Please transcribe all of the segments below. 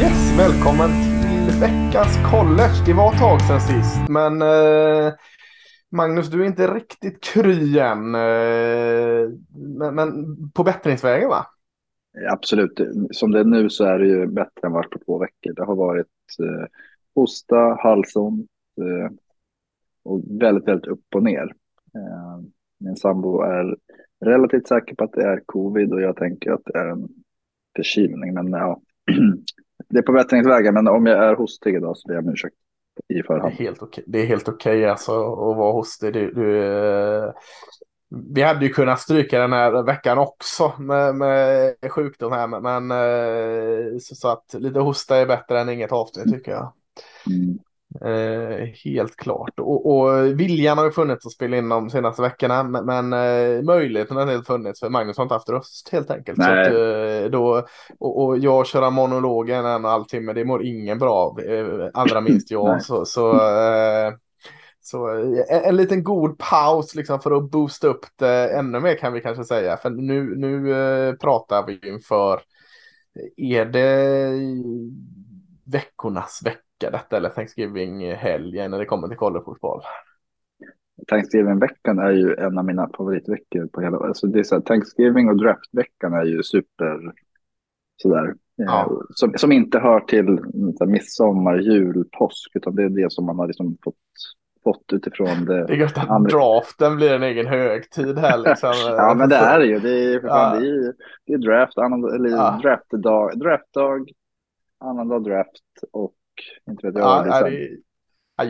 Yes, välkommen till veckans college. Det var ett tag sedan sist, men Magnus, du är inte riktigt kry än, men på bättringsvägen, va? Absolut, som det är nu så är det ju bättre än vart på 2 veckor. Det har varit hosta, halsont och väldigt, väldigt upp och ner. Min sambo är relativt säker på att det är covid och jag tänker att det är en förkylning, men ja. Det är på bättringsvägen, men om jag är hostig idag så blir jag ursäkt i förhand. Det är helt okej alltså att vara hostig. Vi hade ju kunnat stryka den här veckan också med sjukdom här, men så att lite hosta är bättre än inget avsnitt, tycker jag. Mm. Helt klart. Och viljan har ju funnits att spela in de senaste veckorna, men möjligheten har inte funnits för Magnus har inte haft röst helt enkelt. Så att, och jag kör monologen en och en halv timme, det mår ingen bra av, allra minst jag. Så en liten god paus liksom, för att boosta upp det ännu mer, kan vi kanske säga. För nu pratar vi inför, är det veckornas vecka detta, eller Thanksgiving-helgen när det kommer till college-fotboll? Thanksgiving-veckan är ju en av mina favoritveckor på hela, alltså det är så här, Thanksgiving och draft-veckan är ju super sådär, ja. Som inte hör till så här, midsommar, jul, påsk, utan det är det som man har liksom fått utifrån det. Det är gött att draften blir en egen högtid här liksom. Ja, men det är ju, det är draft, draftdag, annan dag draft och inte vet jag.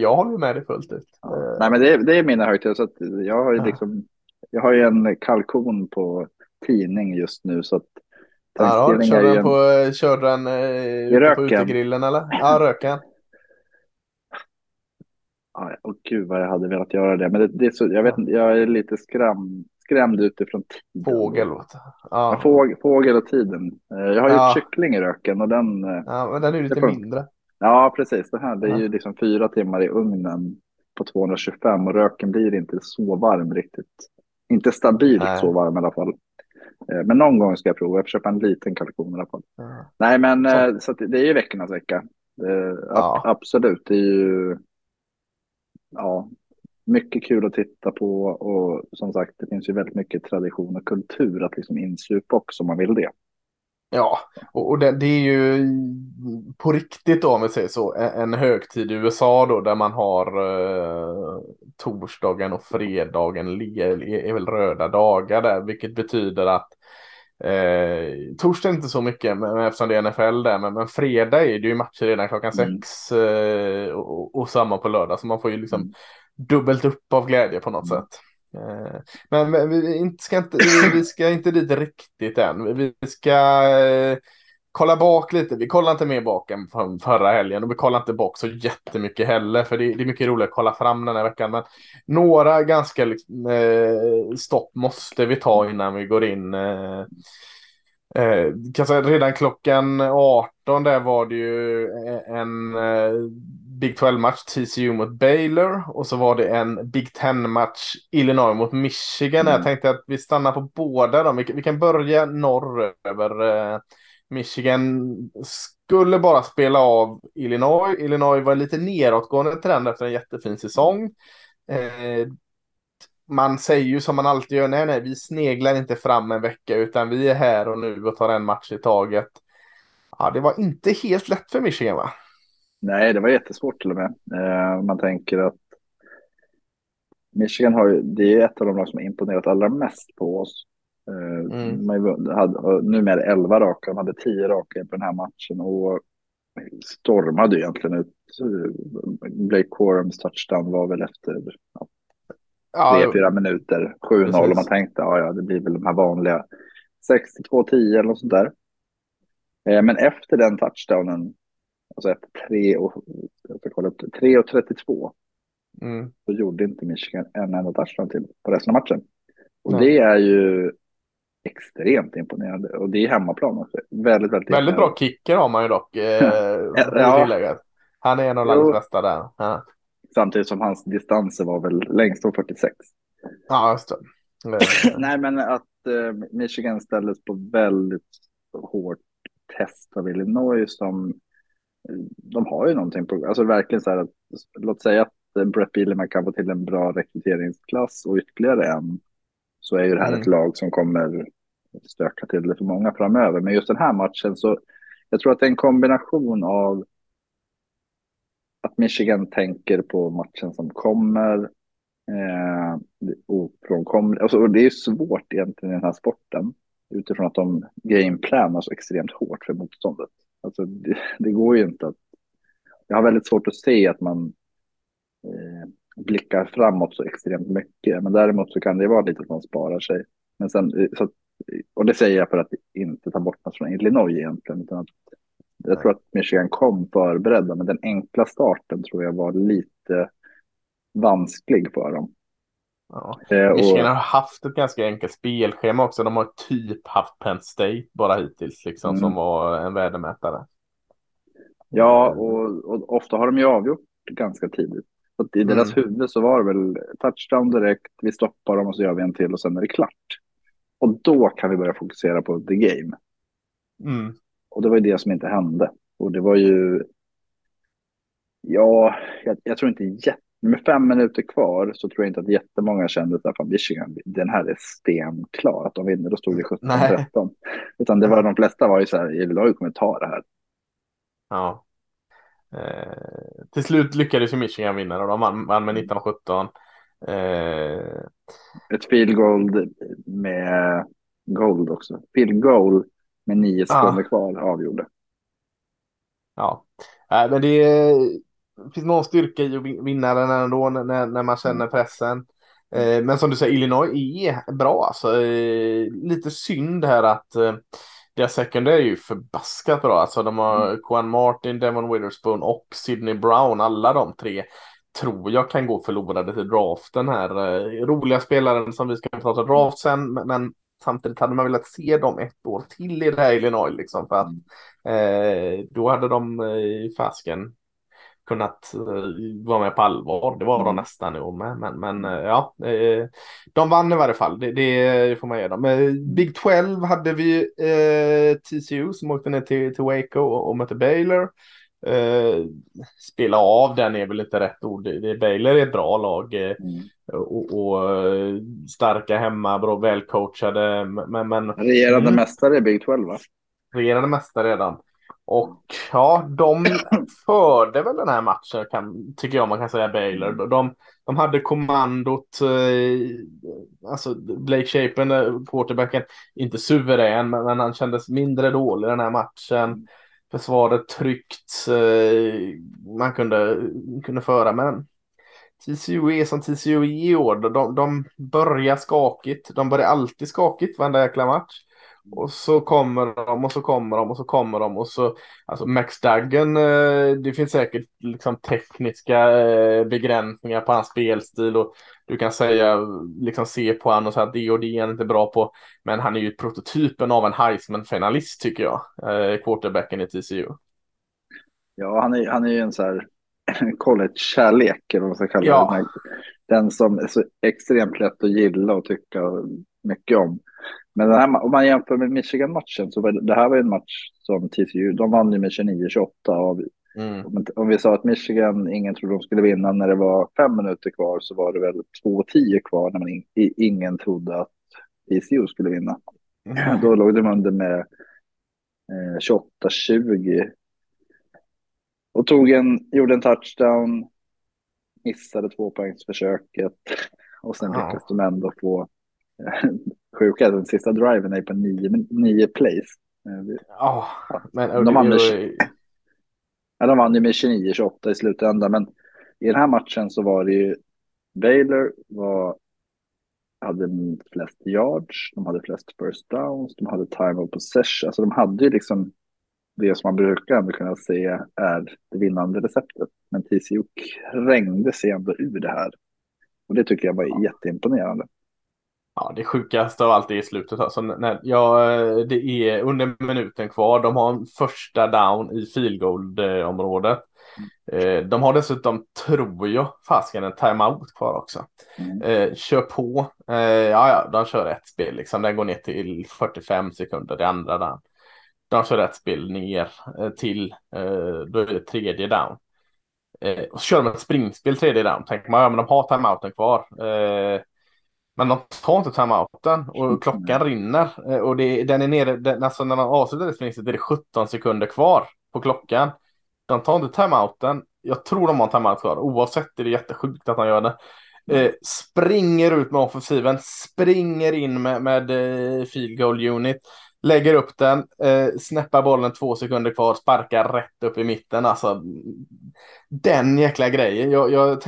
Jag håller ju med det fullt ut. Ja. Nej, men det är mina högtider, så att jag har ju jag har ju en kalkon på tidning just nu, så att körde den på utegrillen, eller? Ja, röken. Ja, och gud vad jag hade velat göra det, men det är så, jag vet inte, jag är lite skrämd utifrån tiden. Fågel och tiden. Jag har gjort kyckling i röken och den. Ja, men den är ju lite mindre. Ja, precis. Det här det är ju liksom 4 timmar i ugnen på 225 och röken blir inte så varm riktigt. Inte stabilt så varm i alla fall. Men någon gång ska jag prova. Jag får köpa en liten kalkon i alla fall. Ja. Nej, men så det är ju veckornas vecka. Absolut. Det är ju mycket kul att titta på, och som sagt, det finns ju väldigt mycket tradition och kultur att liksom insupa också om man vill det. Ja, och det är ju på riktigt då, om vi säger så, en högtid i USA då, där man har torsdagen och fredagen är väl röda dagar där, vilket betyder att torsdag är inte så mycket, men eftersom det är NFL där, men fredag är det ju matcher redan klockan 6 och samma på lördag, så man får ju liksom dubbelt upp av glädje på något sätt. Men vi ska inte dit riktigt än. Vi ska kolla bak lite. Vi kollar inte mer bak än från förra helgen, och vi kollar inte bak så jättemycket heller, för det är mycket roligt att kolla fram den här veckan. Men några ganska stopp måste vi ta innan vi går in. Kanske redan klockan 18 där var det ju en Big 12-match, TCU mot Baylor, och så var det en Big 10-match, Illinois mot Michigan. Jag tänkte att vi stannar på båda dem. Vi kan börja norr över. Michigan skulle bara spela av Illinois. Illinois var lite neråtgående trend efter en jättefin säsong. Man säger ju som man alltid gör, nej, vi sneglar inte fram en vecka, utan vi är här och nu och tar en match i taget. Ja, det var inte helt lätt för Michigan, va? Nej, det var jättesvårt till och med. Man tänker att Michigan har ju, det är ett av de lag som har imponerat allra mest på oss. Man hade numera 11 raka, de hade 10 raka på den här matchen och stormade egentligen ut. Blake Corums touchdown var väl efter 3-4 minuter, 7-0, och man tänkte det blir väl de här vanliga 62-10 eller sånt där. Men efter den touchdownen, alltså efter 3:32, så gjorde inte Michigan en enda touchdown till på resten av matchen. Och det är ju extremt imponerande, och det är hemmaplan också. Väldigt, väldigt, väldigt bra kicker har man ju dock. Han är en av landets bästa där. Ja. Samtidigt som hans distanser var väl längst på 46. Ja, just det. Nej, men att Michigan ställdes på väldigt hårt test av Illinois, som de har ju någonting på, alltså verkligen så här att, låt säga att Bret Bielema kan få till en bra rekryteringsklass och ytterligare en, så är ju det här ett lag som kommer stöka till det för många framöver. Men just den här matchen, så jag tror att det är en kombination av att Michigan tänker på matchen som kommer, alltså, och det är ju svårt egentligen i den här sporten utifrån att de gameplanar så extremt hårt för motståndet. Alltså det går ju inte att, jag har väldigt svårt att se att man blickar framåt så extremt mycket, men däremot så kan det vara lite att man sparar sig. Men sen, så att, och det säger jag för att inte ta bort något från Illinois egentligen, utan att jag tror att Michigan kom förberedda, men den enkla starten tror jag var lite vansklig för dem. Ja. Michigan har haft ett ganska enkelt spelschema också. De har typ haft Penn State bara hittills liksom, som var en värdemätare. Ja, och ofta har de ju avgjort ganska tidigt. Så att i deras huvud så var det väl touchdown direkt, vi stoppar dem och så gör vi en till och sen är det klart. Och då kan vi börja fokusera på the game. Och det var ju det som inte hände. Och det var ju, ja, jag tror inte med 5 minuter kvar så tror jag inte att jättemånga kände att fan, Michigan, den här är stenklar att de vinner. Då stod det 17-13. Utan det var, de flesta var ju såhär, Illinois kommer ta det här. Ja. Till slut lyckades ju Michigan vinna och de vann med 19-17. Ett field goal med gold också. Field goal med 9 sekunder kvar avgjorde. Ja. Men det finns någon styrka i att vinna den ändå när man känner pressen. Men som du säger, Illinois är bra. Alltså, lite synd här att deras secondary är ju förbaskat bra. Alltså, de har Quan Martin, Devon Witherspoon och Sydney Brown. Alla de tre tror jag kan gå förlorade till draften här. Roliga spelaren som vi ska prata draft sen, men samtidigt hade man velat se dem ett år till i det här Illinois liksom, för att då hade de i fasken kunnat vara med på allvar. Det var de nästan i år med. Men ja, de vann i varje fall. Det får man ge dem. Big 12 hade vi TCU som åkte ner till Waco och mötte Baylor. Spela av den är väl inte rätt ord. Baylor är ett bra lag och starka hemma, bra, välcoachade, men regerande mästare i Big 12, va? Regerande mästare redan. Och ja, de förde väl den här matchen, tycker jag man kan säga, Baylor. De hade kommandot, alltså Blake Shapen, quarterbacken, inte suverän, men han kändes mindre dålig den här matchen. Försvaret tryckt, man kunde föra, men TCU är som TCU i år. De börjar skakigt, de börjar alltid skakigt varenda jäkla match. Och så kommer de och så kommer de och så kommer de och så, alltså Max Duggan, det finns säkert liksom tekniska begränsningar på hans spelstil och du kan säga liksom se på han och säga att det och det är han inte bra på, men han är ju prototypen av en Heisman-finalist tycker jag, quarterbacken i TCU. Ja, han är ju en så här college-kärlek eller vad man ska kalla det. Den som är så extremt lätt att gilla och tycka mycket om. Men den här, om man jämför med Michigan-matchen, så var det här var en match som TCU, de vann ju med 29-28. Om vi sa att Michigan, ingen trodde de skulle vinna när det var 5 minuter kvar, så var det väl 2:10 kvar när man ingen trodde att TCU skulle vinna. Då låg de under med 28-20 och gjorde en touchdown, missade 2-poängsförsöket och sen lyckades de ändå få sjuka, den sista driven är på 9 plays. De vann ju med 29-28 i slutändan, men i den här matchen så var det ju Baylor hade flest yards, de hade flest first downs, de hade time of possession, alltså de hade ju liksom det som man brukar kunna se är det vinnande receptet, men TCU krängde sig ändå ur det här och det tycker jag var jätteimponerande. Ja, det sjukaste av allt är i slutet. Alltså, det är under minuten kvar. De har en första down i field goal-området. De har dessutom, tror jag, fasken en timeout kvar också. Kör på. De kör ett spel. Liksom. Den går ner till 45 sekunder. Det andra down. borta så rätt spel ner till då är det tredje down. Och så kör de ett springspel tredje down. Tänker man, ja, men de har timeouten kvar. Men de tar inte timeouten och klockan rinner. Och den är nere, alltså när de avslutar springspel är det 17 sekunder kvar på klockan. De tar inte timeouten. Jag tror de har timeout kvar. Oavsett är det jättesjukt att de gör det. Springer ut med offensiven, springer in med field goal unit, lägger upp den, snäppar bollen 2 sekunder kvar, sparkar rätt upp i mitten. Alltså, den jäkla grejen. Jag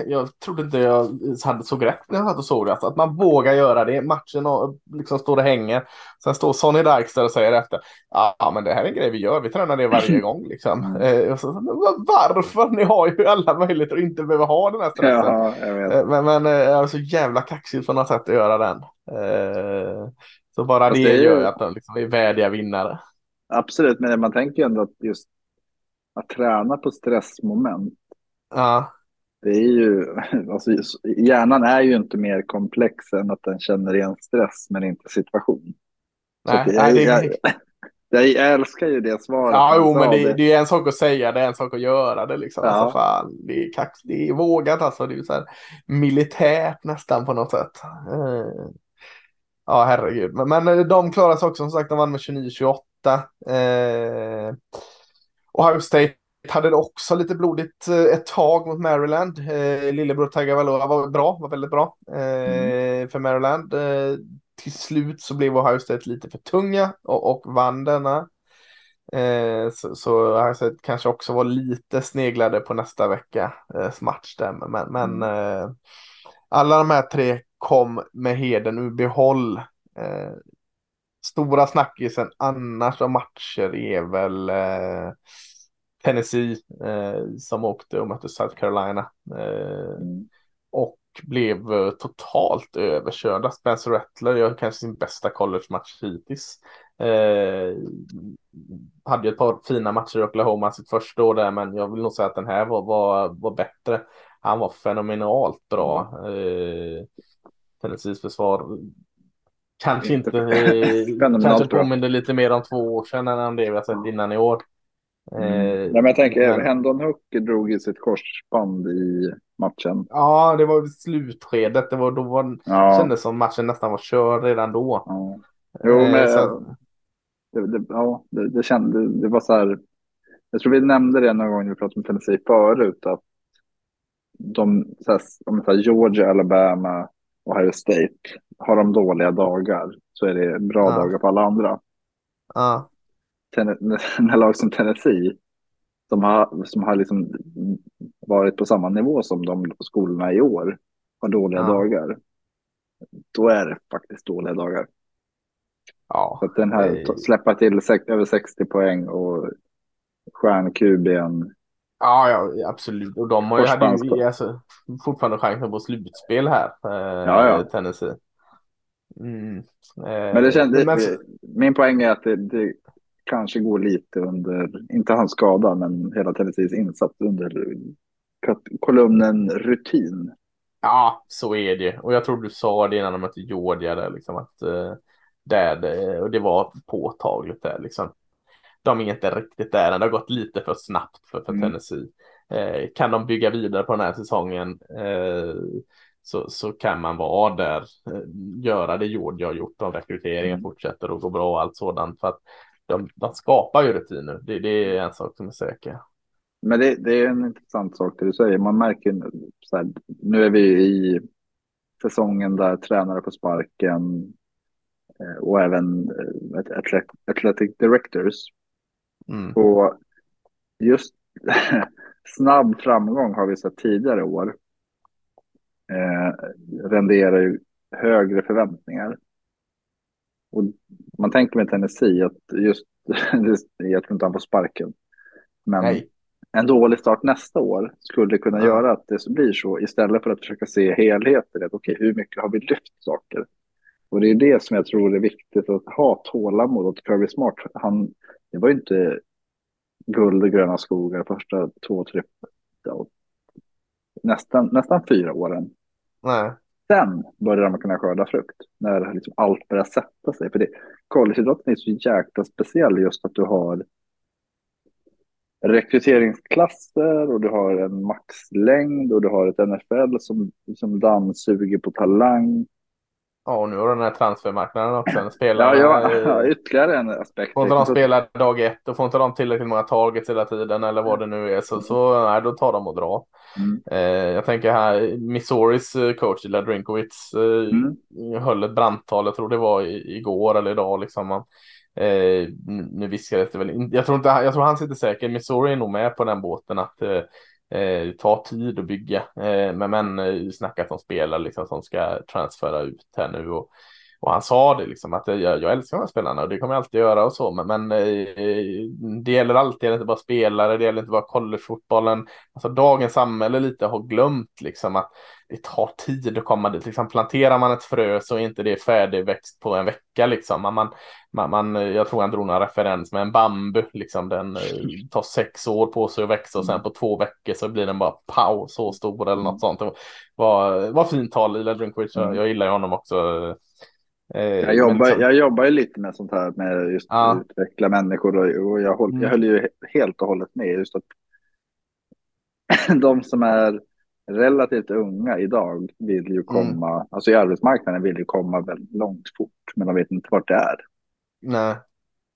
trodde inte jag hade så rätt när jag hade såg det. Alltså, att man vågar göra det. Matchen liksom står och hänger. Sen står Sonny Dykes där och säger efter, ja, men det här är en grej vi gör. Vi tränar det varje gång. Liksom. Så, varför? Ni har ju alla möjligheter att inte behöva ha den här stressen. Ja, jag vet. Men jag är så jävla kaxig på något sätt att göra den. Så bara fast det gör ju att de liksom är värdiga vinnare. Absolut, men man tänker ju ändå att just att träna på stressmoment. Ja. Det är ju, alltså, hjärnan är ju inte mer komplex än att den känner igen stress men inte situation. Nej, så jag älskar ju det svaret. Ja, jo, men det är en sak att säga, det är en sak att göra det liksom. Ja. Alltså, fan, det är vågat alltså, det är så här militärt nästan på något sätt. Ja, herregud. Men de klarar sig också, som sagt, de vann med 29-28. Ohio State hade det också lite blodigt ett tag mot Maryland. Lillebror Tagovailoa var väldigt bra för Maryland. Till slut så blev Ohio State lite för tunga och vann denna. Så Ohio State kanske också var lite sneglade på nästa vecka match där. Men alla de här tre kom med heden ur behåll. Stora snackisen annars av matcher är väl Tennessee som åkte och mötte South Carolina och blev totalt överkörda. Spencer Rattler gör kanske sin bästa college-match hittills. Hade ju ett par fina matcher i Oklahoma sitt första år där, men jag vill nog säga att den här var bättre. Han var fenomenalt bra. Tennessees försvar kanske inte kanske påminner lite mer om 2 år sedan än det vi har sett innan i år. Nej, men jag tänker Hendon Hook drog i sitt korsband i matchen. Ja, det var slutskedet. Det kändes som matchen nästan var körd redan då. Ja. Jo, men det var så här. Jag tror vi nämnde det någon gång när vi pratade om Tennessee förut, att de såhär, Georgia, Alabama och Ohio State har de dåliga dagar så är det bra dagar på alla andra. När lag som Tennessee som har liksom varit på samma nivå som de skolorna i år har dåliga dagar, då är det faktiskt dåliga dagar. Så att den här släppa till över 60 poäng och stjärnkuben. Ja, absolut. Och de har ju alltså, fortfarande chansen på slutspel här. Tennessee. Men det känns, min poäng är att det kanske går lite under, inte hans skada, men hela Tennessees insats under kolumnen rutin. Ja, så är det. Och jag tror du sa det innan de mötte Georgia där, liksom, att och det var påtagligt där liksom. De är inte riktigt där. Det har gått lite för snabbt för Tennessee. Kan de bygga vidare på den här säsongen så kan man vara där. Göra det Georgia har gjort om rekryteringen fortsätter och går bra och allt sådant. För att de skapar ju rutiner. Det är en sak som är säker. Men det är en intressant sak det du säger. Man märker så här, nu är vi i säsongen där tränare på sparken och även athletic directors. Och just snabb framgång har vi sett tidigare år renderar ju högre förväntningar. Och man tänker med Tennessee att just jag tror inte han får sparken, men en dålig start nästa år skulle kunna göra att det blir så, istället för att försöka se helheten, att okej, hur mycket har vi lyft saker. Och det är det som jag tror är viktigt, att ha tålamod åt Kirby Smart. Det var ju inte guld och gröna skogar första 2-3 nästan 4 åren. Nej. sen börjar man kunna skörda frukt när liksom allt börjar sätta sig. För det, collegeidrotten är så jäkla speciell just att du har rekryteringsklasser och du har en maxlängd och du har ett NFL som dammsuger på talang. Ja, och nu har den här transfermarknaden också. Spelar, ja, ytterligare en aspekt. Får inte de spela dag ett och får inte de tillräckligt många targets hela tiden eller vad det nu är, så nej, då tar de och drar. Mm. Jag tänker här, Missouris coach Drinkowitz höll ett brandtal, jag tror det var igår eller idag liksom. Nu viskades det väl in. Jag tror han sitter säkert. Missouri är nog med på den båten att ta tid att bygga, men snackat om spelare liksom, som ska transfera ut här nu, och han sa det liksom, att jag älskar de här spelarna och det kommer jag alltid göra och så, men det gäller alltid, det gäller inte bara spelare, det gäller inte bara collegefotbollen, alltså dagens samhälle lite har glömt liksom att det tar tid att komma dit. Liksom planterar man ett frö så är inte det färdigväxt på en vecka liksom. Man jag tror han drog någon referens med en bambu liksom, den tar 6 år på sig att växa och sen på 2 veckor så blir den bara pow så stor eller något sånt. Var fint tal Lila Drinkowitz. Jag gillar ju honom också. Jag jobbar ju lite med sånt här med just att utveckla människor, och jag höll ju helt och hållet med just att de som är relativt unga idag vill ju komma, alltså i arbetsmarknaden vill ju komma väldigt långt fort, men de vet inte vart det är. Nej.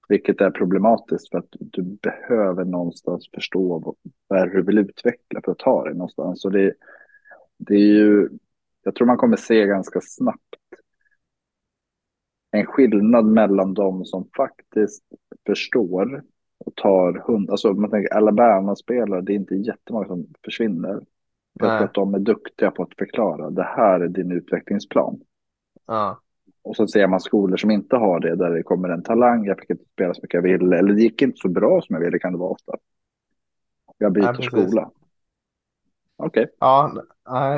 Vilket är problematiskt, för att du behöver någonstans förstå vad du vill utveckla för att ta dig någonstans. Så det är ju, jag tror man kommer se ganska snabbt en skillnad mellan de som faktiskt förstår och tar hund. Alltså man tänker Alabama-spelare, det är inte jättemånga som försvinner. För att de är duktiga på att förklara, det här är din utvecklingsplan. Och så ser man skolor som inte har det, där det kommer en talang, jag fick inte spela så mycket jag ville, eller det gick inte så bra som jag ville, kan det vara ofta. Jag byter skola. Okej. Ja,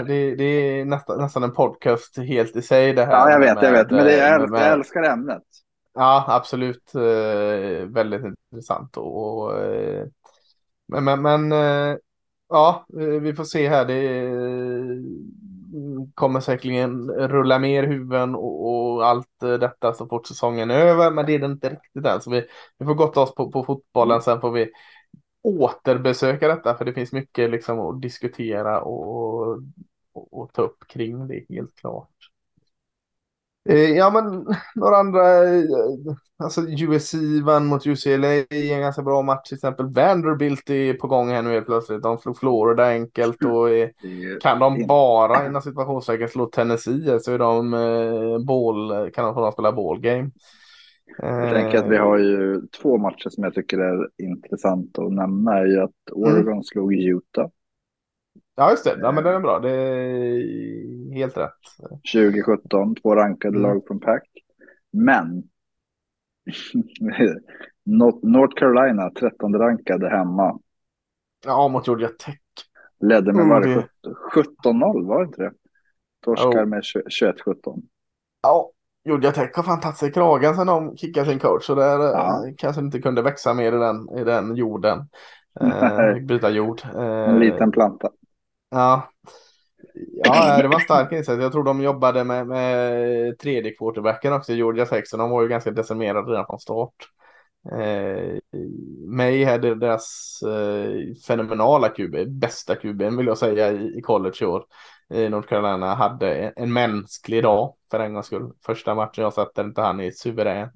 det är nästan en podcast helt i sig det här. Ja, jag vet. Men jag älskar ämnet. Ja, absolut. Väldigt intressant. Men ja, vi får se här. Det kommer säkerligen rulla mer huvuden och allt detta så fort säsongen är över. Men det är det inte riktigt än. Så vi får gotta oss på fotbollen. Sen får vi återbesöka detta, för det finns mycket liksom att diskutera och ta upp kring det, helt klart. Ja, men några andra, alltså USC vann mot UCLA i en ganska bra match till exempel. Vanderbilt är på gång här nu helt plötsligt, de slog Florida enkelt, och kan de bara innan situationssäkert slå Tennessee så är de kan de spela ballgame. Jag tänker att vi har ju 2 matcher som jag tycker är intressant att nämna, är ju att Oregon slog Utah. Ja, just det. Ja, men den är bra. Det är helt rätt. 2017, 2 rankade lag från Pac. Men North Carolina, 13 rankade hemma. Ja, mot Georgia Tech. Ledde med varje 17-0, var det inte det? Torskar med 21-17. Ja, Georgia Tech har fan tagit sig i kragen sen de kickade sin coach. Så där kanske inte kunde växa mer i den jorden. Byta jord. En liten planta. Ja, det var starkt insats. Jag tror de jobbade med 3D-quarterbacken också i Georgia 6, och de var ju ganska decimerade redan från start. May hade deras fenomenala QB, bästa QB vill jag säga i college i år i North Carolina, hade en mänsklig dag för en gångs skull. Första matchen jag satt där inte han är suverän.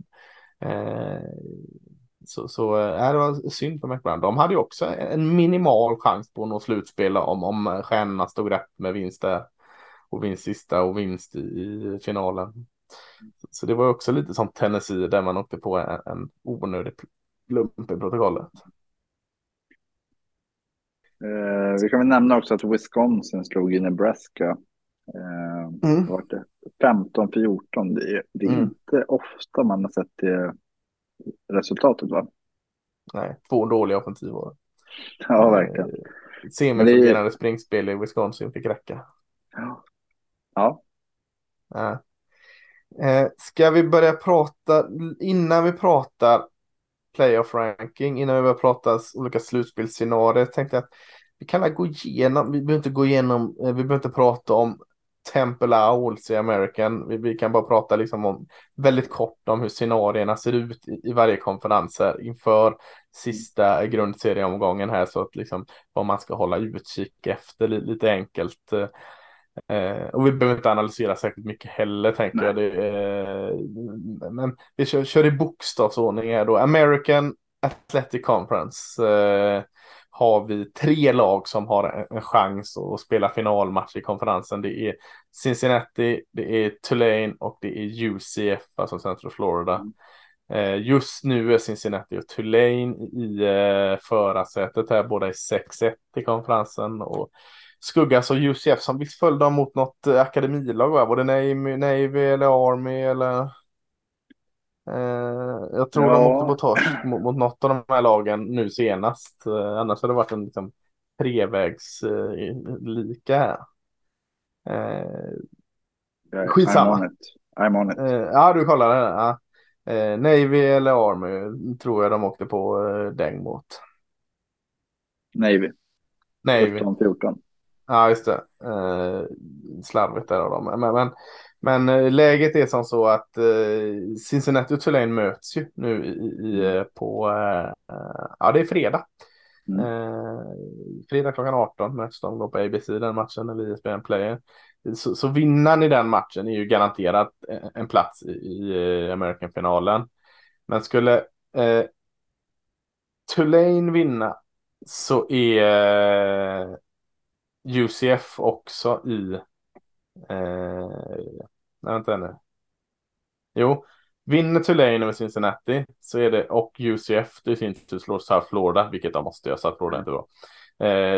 Så det var synd för McBrand. De hade ju också en minimal chans på något slutspel om stjärnorna stod rätt med vinst där och vinst sista och vinst i finalen. Så det var också lite som Tennessee där man åkte på en onödig plump i protokollet. Vi kan väl nämna också att Wisconsin slog i Nebraska. Det var det 15-14. Det är inte ofta man har sett det resultatet, va? Nej, 2 dåliga offensiv år. Ja, verkligen. Semifingerande springspel i Wisconsin fick räcka. Ja. Ska vi börja prata innan vi pratar playoff ranking, innan vi börjar prata olika slutspelsscenarier, tänkte jag att vi behöver inte prata om Temple Owls i American. Vi kan bara prata liksom om, väldigt kort om hur scenarierna ser ut i varje konferens här inför sista grundserieomgången här, så att liksom vad man ska hålla utkik efter lite enkelt. Och vi behöver inte analysera särskilt mycket heller, tänker jag. Men vi kör i bokstavsordning här då. American Athletic Conference har vi 3 lag som har en chans att spela finalmatch i konferensen. Det är Cincinnati, det är Tulane och det är UCF, alltså Central Florida. Just nu är Cincinnati och Tulane i förarsätet här, båda i 6-1 i konferensen, och skuggas av UCF som visst följde dem mot något akademilag, va? Var det Navy eller Army eller... jag tror de åkte på torsk mot något av de här lagen nu senast. Annars hade det varit en liksom trevägslika här. Skitsamma. I'm on it. Ja, du kollar det här. Navy eller Army tror jag de åkte på däng mot. Navy. 14. Ja, just det. Slarvigt där av dem. Men läget är som så att Cincinnati och Tulane möts ju nu det är fredag. Fredag klockan 18 möts de då på ABC, den matchen, eller ESPN Player. Så vinnaren i den matchen är ju garanterat en plats i American-finalen. Men skulle Tulane vinna så är UCF också i... vänta nu. Jo, vinner Tulane över Cincinnati så är det, och UCF det finns inte slår South Florida, vilket de måste göra, South Florida inte bra.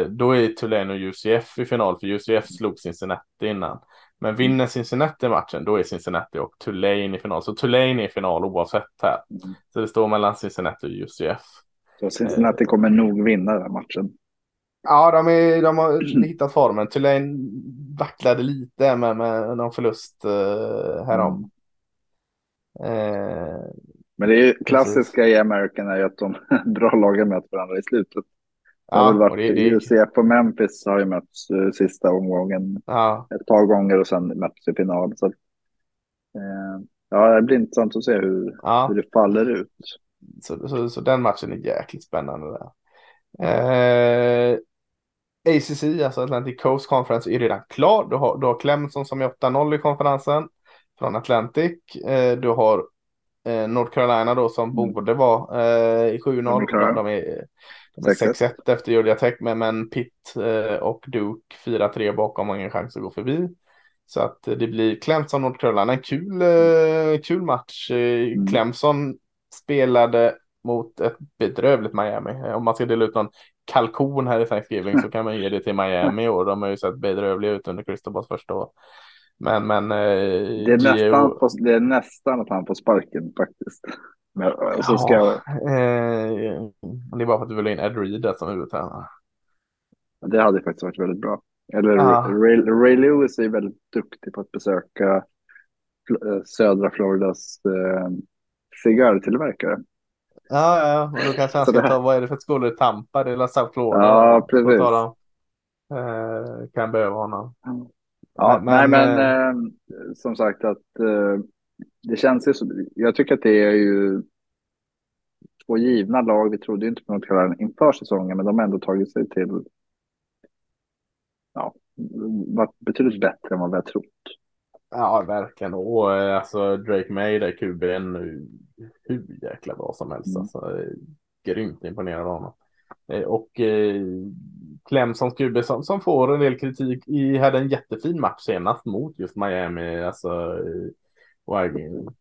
Då är Tulane och UCF i final, för UCF slog Cincinnati innan. Men vinner Cincinnati matchen, då är Cincinnati och Tulane i final. Så Tulane är i final oavsett här. Så det står mellan Cincinnati och UCF. Så Cincinnati kommer nog vinna den matchen. Ja, de har hittat formen. Tulane vacklade lite med någon förlust härom. Men det är ju klassiska precis. I American är ju att de bra lagen möter varandra i slutet. UCF och Memphis har ju mötts sista omgången ett par gånger och sen mötts i final. Så, det blir intressant att se hur det faller ut. Så den matchen är jäkligt spännande där. ACC, alltså Atlantic Coast Conference, är redan klar. Du har Clemson som är 8-0 i konferensen från Atlantic. Du har North Carolina då som borde vara i 7-0. De är 6-1 efter Georgia Tech, men Pitt och Duke 4-3 bakom och ingen chans att gå förbi. Så att det blir Clemson North Carolina. En kul match. Clemson spelade mot ett bedrövligt Miami. Om man ska dela ut någon kalkon här i Thanksgiving så kan man ge det till Miami, och de har ju sett bedrövliga ut under Cristobals första år. Men det är nästan att han får sparken faktiskt. Men så ska det är bara för att du vill ha in Ed Reed som huvudtränare. Det hade faktiskt varit väldigt bra. Eller Ray Lewis är väldigt duktig på att besöka södra Floridas cigarrtillverkare. Ja, och då kanske han ska ta, vad är det för skolor i Tampa? Det är South Florida. Ja, precis. Kan behöva honom. Ja, men som sagt att det känns ju så, jag tycker att det är ju två givna lag. Vi trodde ju inte på något klarare inför säsongen, men de har ändå tagit sig till varit betydligt bättre än vad vi har trott. Ja, verkligen. Och alltså Drake May där, QB'n nu, hur jäkla bra som helst. Alltså, grymt imponerad av honom. Och Clemsons QB som får en del kritik hade en jättefin match senast mot just Miami. Alltså,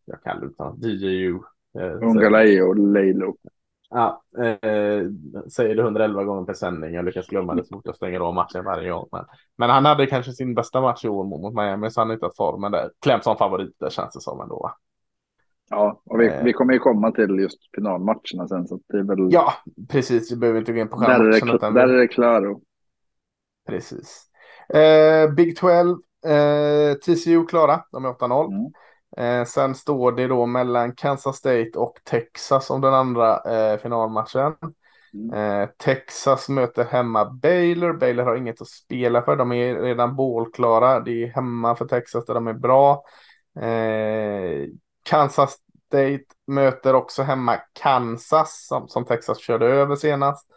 jag kallar det utan DJU. Ungalei och Leilo. Ja, säger det 111 gånger per sändning. Jag lyckas glömma det så fort jag stänger av matchen varje gång. Men han hade kanske sin bästa match i år mot Miami, så han har inte haft formen där. Clemson favoriter känns det som ändå. Ja, och vi kommer ju komma till just finalmatcherna sen, så det är väl... Ja, precis. Vi behöver inte gå in på skärmatcherna. Där är det klaro. Precis. Big 12, TCU klara. De är 8-0. Sen står det då mellan Kansas State och Texas om den andra finalmatchen. Texas möter hemma Baylor. Baylor har inget att spela för. De är redan bålklara. Det är hemma för Texas där de är bra. Kansas State möter också hemma Kansas som Texas körde över senast.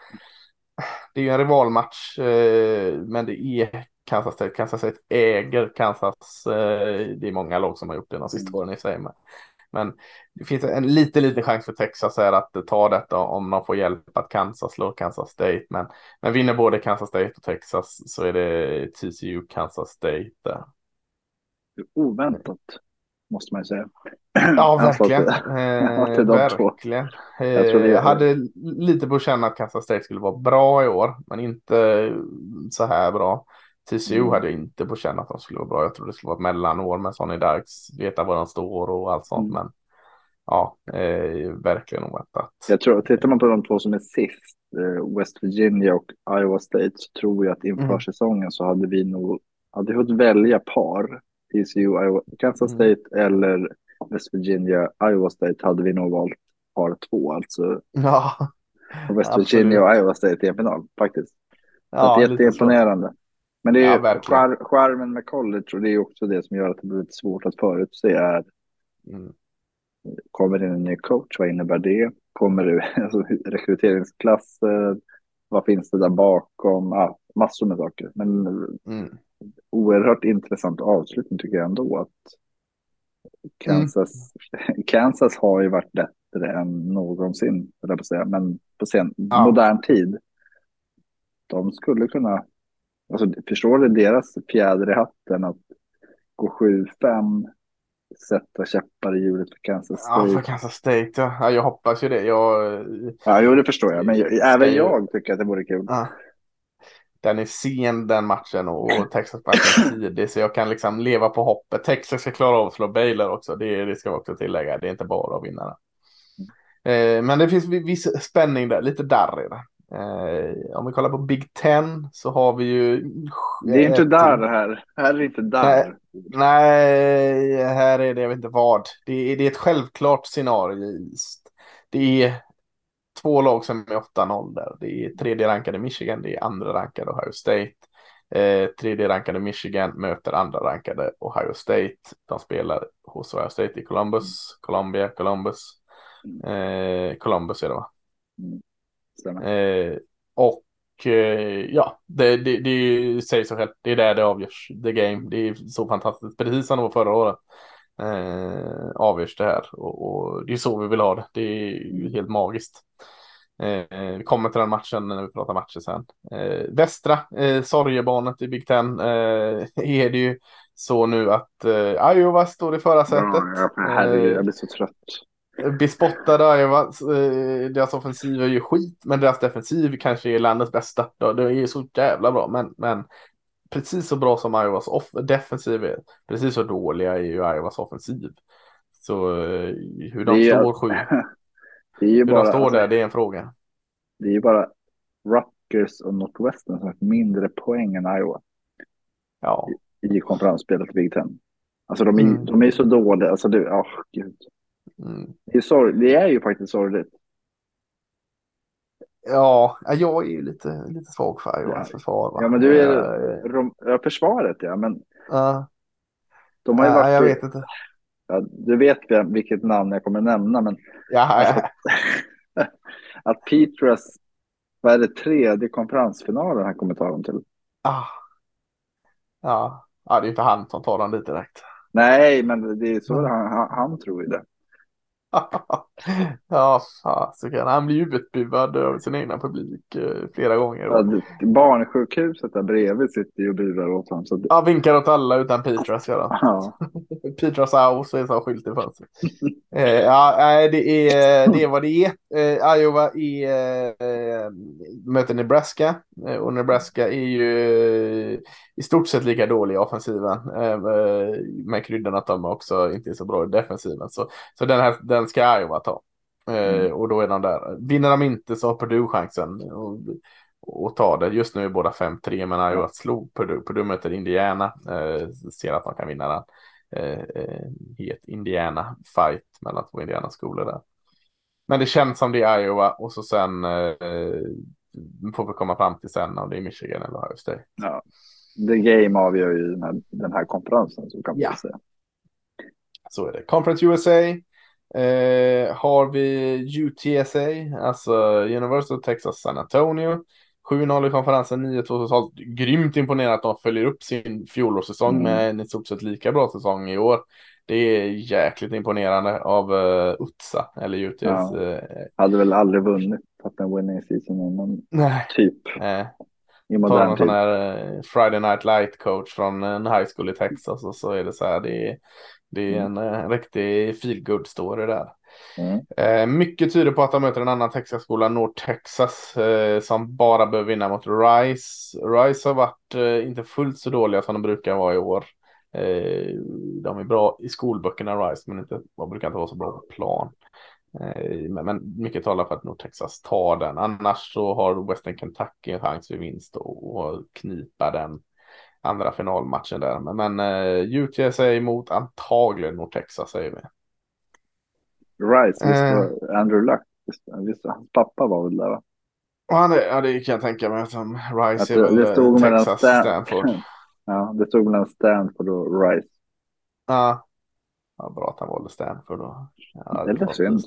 Det är ju en rivalmatch, men det är Kansas State. Kansas State äger Kansas. Det är många lag som har gjort det de sista åren i sig. Men det finns en liten chans för Texas här att ta detta om de får hjälp att Kansas slår Kansas State. Men vinner både Kansas State och Texas så är det TCU Kansas State där. Oväntat, måste man ju säga. Ja, verkligen. Verkligen. Jag hade lite på att känna att Kansas State skulle vara bra i år, men inte så här bra. TCU hade jag inte på känna att de skulle vara bra. Jag tror det skulle vara ett mellanår med Sonny Dykes, veta var de står och allt sånt. Men ja, verkligen oväntat. Jag tror, tittar man på de två som är sist, West Virginia och Iowa State, så tror jag att inför säsongen så hade vi nog fått välja par. TCU, Iowa, Kansas State eller West Virginia, Iowa State hade vi nog valt par två. Alltså. Ja. Och West Virginia och Iowa State i en final faktiskt. Så ja, det är jätteimponerande. Men det är skärmen med college, och det är också det som gör att det blir lite svårt att förutse är kommer det en ny coach, vad innebär det? Kommer det rekryteringsklasser? Vad finns det där bakom? Ja, massor med saker. Men oerhört intressant avslutning tycker jag ändå att Kansas har ju varit bättre än någonsin, eller på att säga, men på modern tid. De skulle kunna, alltså, förstår du deras fjäder i hatten att gå 7-5, sätta käppar i hjulet för Kansas State? Ja, för Kansas State, ja. Jag hoppas ju det. Det förstår jag. Men även jag tycker att det vore kul. Ja. Den är sen, den matchen, och Texas backar tidigt, så jag kan liksom leva på hoppet. Texas ska klara av att slå Baylor också. Det ska vi också tillägga. Det är inte bara att vinna. Men det finns viss spänning där. Lite darr i det. Om vi kollar på Big Ten så har vi ju... Det är inte där det här. Här är det inte där. Nej, här är det jag vet inte vad. Det är ett självklart scenario i East. Det är två lag som är 8-0 där. Det är tredje rankade Michigan, det är andra rankade Ohio State. Tredje rankade Michigan möter andra rankade Ohio State. De spelar hos Ohio State i Columbus. Columbus är det, va? Det sägs så själv. Det är där det avgörs, the game. Det är så fantastiskt, precis som det var förra året. Avgörs det här, och det är så vi vill ha det. Det är helt magiskt. Vi kommer till den matchen när vi pratar matcher sen. Västra sorgebarnet i Big Ten är det ju så nu att Iowa står i förra sättet. Jag blir så trött. Bespottade Iowa. Deras offensiv är ju skit, men deras defensiv kanske är landets bästa. Det är ju så jävla bra, men precis så bra som Iowas defensiv är, precis så dåliga är ju Iowas offensiv. Så hur de står sju, det är ju hur bara, de står där, det är en fråga. Det är ju bara Rutgers och Northwestern som har mindre poäng än Iowa i konferensspelet i Big Ten. Alltså de är så dåliga. Alltså gud. Det är ju faktiskt sorgligt. Ja, jag är ju lite svag för Iowas försvar. Va? Ja, men du är försvaret, ja, men de har ju varit... Jag vet inte. Ja, du vet vilket namn jag kommer nämna, men att Petras, vad är det, tredje konferensfinalen han kommer ta dem till. Det är inte han som tar dem dit direkt. Nej, men det är så han tror ju det. Han blir ju utbuad av sin egna publik flera gånger. Barnsjukhuset där bredvid sitter ju och burar åt honom. Ja, vinkar åt alla utan Petras. Petras house så är så skilt i fönstret. Det är vad det är. Iowa möter Nebraska, och Nebraska är ju i stort sett lika dålig i offensiven, med kryddan att de också inte är så bra i defensiven. Så den ska Iowa ta. Och då är de där. Vinner de inte så har Purdue chansen att ta det. Just nu är båda 5-3, men Iowa slog Purdue. Purdue möter Indiana. Ser att de kan vinna den. Helt Indiana fight mellan två Indiana skolor där. Men det känns som det är Iowa, och så sen får vi komma fram till sen om det är Michigan eller Ohio State. Ja, the game avgör ju den här konferensen, så kan man säga. Så är det. Conference USA har vi UTSA, alltså University of Texas San Antonio. 7-0 i konferensen, 9-2 totalt. Grymt imponerat att de följer upp sin fjolårssäsong med en i stort sett lika bra säsong i år. Det är jäkligt imponerande av UTSA eller UTS. Hade väl aldrig vunnit på den winning season innan. Nej. Typ. I modern någon sån här Friday Night Light coach från en high school i Texas, och så är det så här, det är en riktig feel good story där. Mycket tyder på att de möter en annan Texas-skola, North Texas, som bara behöver vinna mot Rice. Rice har varit inte fullt så dåliga som de brukar vara i år. De är bra i skolböckerna, Rice, men de brukar inte vara så bra på plan. Men mycket talar för att North Texas tar den. Annars så har Western Kentucky en chans vid vinst och knipa den andra finalmatchen där. Men UTSA emot antagligen North Texas, säger vi. Rice, Andrew Luck, hans pappa var väl där, va? Ja, det kan jag tänka mig, som Rice är väl Texas Stanford. Ja, det stod mellan Stanford och Rice. Ja, bra att han valde Stanford då. Ja, det är synd.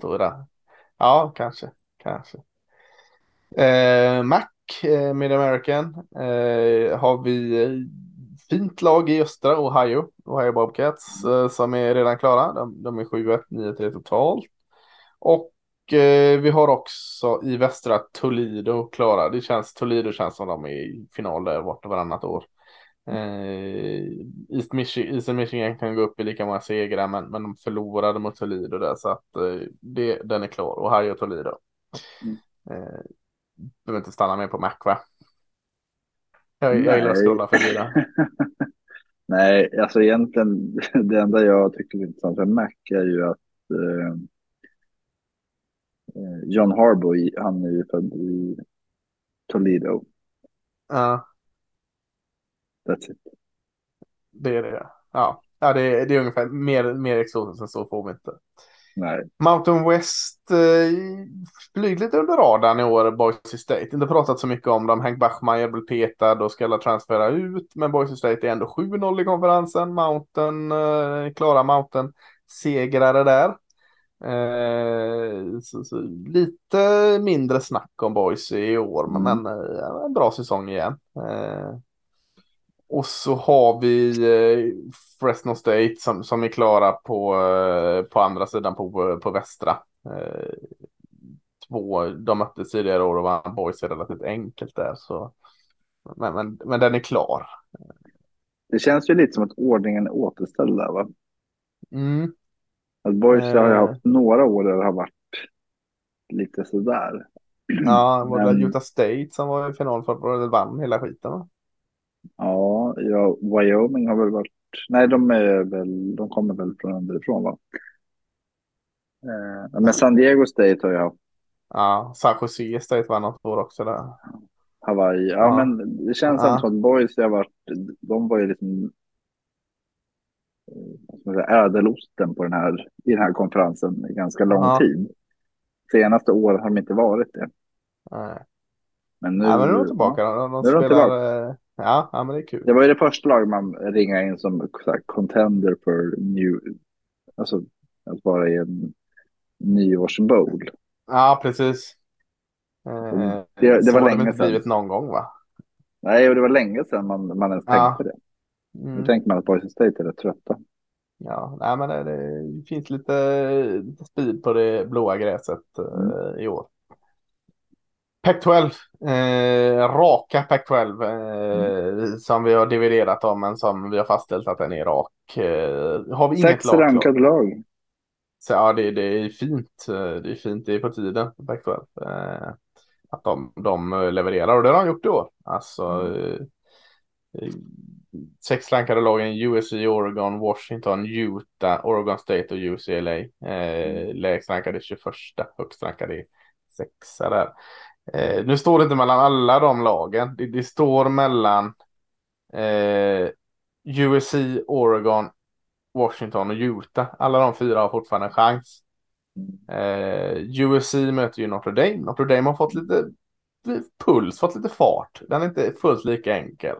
Ja, kanske. Mac, Mid-American, har vi fint lag i östra Ohio Bobcats, som är redan klara. De är 7-1, 9-3 totalt. Och vi har också i västra Toledo klara. Toledo känns som de är i final där vart och varannat år. Eastern Michigan kan gå upp i lika många segrar, men de förlorade mot Toledo där, så att den är klar. Ohio och Toledo. Behöver inte stanna med på Mac, va? Jag gillar att skrolla förbi det. Nej, alltså egentligen det enda jag tycker är intressant med Mac är ju att John Harbaugh, han är ju född i Toledo. That's it. Det är det, ja. Ja, det är ungefär mer exotiskt än så får vi inte. Nej. Mountain West flyger lite under radarn i år, Boise State. Inte pratat så mycket om dem. Hank Bachmeier blir petad och ska alla transfera ut. Men Boise State är ändå 7-0 i konferensen. Mountain, klara Mountain segrare där. Så lite mindre snack om Boise i år. Men en bra säsong igen. Och så har vi Fresno State som är klara på andra sidan på västra. De möttes tidigare år och vann Boise relativt enkelt där. Så. Men den är klar. Det känns ju lite som att ordningen är återställd där, va? Att Boise har haft några år där det har varit lite sådär. Ja, det var Utah State som var i final för att vann hela skiten, va? Ja, Wyoming har väl varit... Nej, de kommer väl från underifrån, va? Men San Diego State har jag. Ja, San Jose State var något år också där. Hawaii. Ja, men det känns som att Boise har varit... De var ju liksom... ädelosten i den här konferensen i ganska lång tid. Senaste åren har de inte varit det. Nej. Men nu... Ja, men de är tillbaka. De spelar... tillbaka. Ja, men det är kul. Det var ju det första lag man ringade in som contender för alltså att vara i en nyårsbowl. Ja, precis. Det var länge sedan. Blivit någon gång, va? Nej, och det var länge sedan man ens tänkte det. Nu tänker man att Boise State är rätt trötta. Ja, nej, men det finns lite speed på det blåa gräset i år. Pac-12, raka Pac-12 som vi har dividerat om, men som vi har fastställt att den är rak. Har vi inget lag. Så, ja, det är fint. Det är fint, det är på tiden Pac-12 att de levererar, och det har de gjort i år. Alltså, 6 rankade lagen USC, Oregon, Washington, Utah, Oregon State och UCLA. Lägst rankade 21, högst rankade 6 där. Nu står det inte mellan alla de lagen. Det står mellan USC, Oregon, Washington och Utah. Alla de 4 har fortfarande en chans. USC möter ju Notre Dame. Notre Dame har fått lite puls, fått lite fart. Den är inte fullt lika enkel.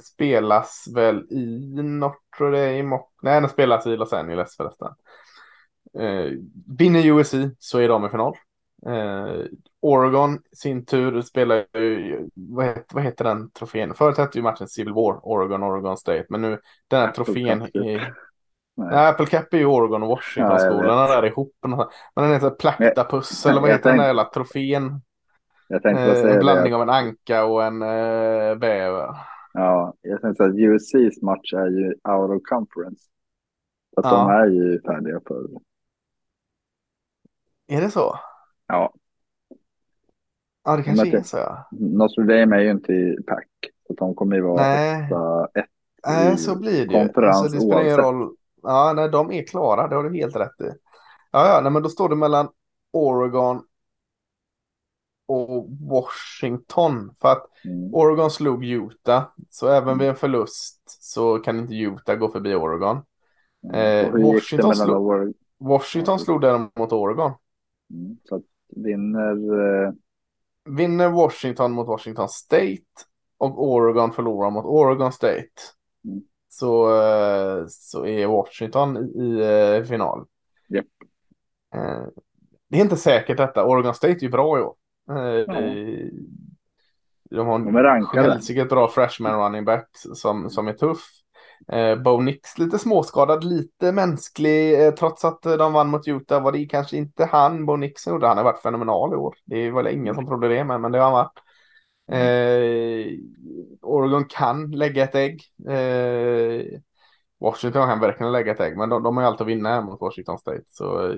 Spelas väl i Notre Dame och... Nej, den spelas i Los Angeles förresten. Vinner USC så är de i final. Oregon sin tur spelar ju, vad heter den trofén? Förut hette ju matchen Civil War, Oregon State, men nu den här trofén är... Nej, Apple Cup är ju Oregon och Washington-skolorna där ihop. Men den heter Plaktapus, eller vad heter den där jävla trofén? Jag tänkte säga en blandning av en anka och en bäver. Ja, jag tänkte att USCs match är ju out of conference. Så att de är ju färdiga för... Är det så? Ja. Ja, det kanske är så, ja. Notre Dame är ju inte i pack. Så de kommer ju vara ett så blir det konferens så det spelar roll. Ja, nej, de är klara. Det har du helt rätt i. Ja, nej, men då står det mellan Oregon och Washington. För att Oregon slog Utah. Så även vid en förlust så kan inte Utah gå förbi Oregon. Washington slog däremot Oregon. Så att vinner Washington mot Washington State och Oregon förlorar mot Oregon State så är Washington i final. Yep. Det är inte säkert detta. Oregon State är ju bra i år. De har en väldigt bra freshman running back som är tuff. Bo Nix lite småskadad, lite mänsklig, trots att de vann mot Utah var det kanske inte han Bo Nix gjorde. Han har varit fenomenal i år, det var väl ingen som trodde det, men det har han varit. Oregon kan lägga ett ägg, Washington kan verkligen lägga ett ägg, men de har ju alltid att vinna mot Washington State, så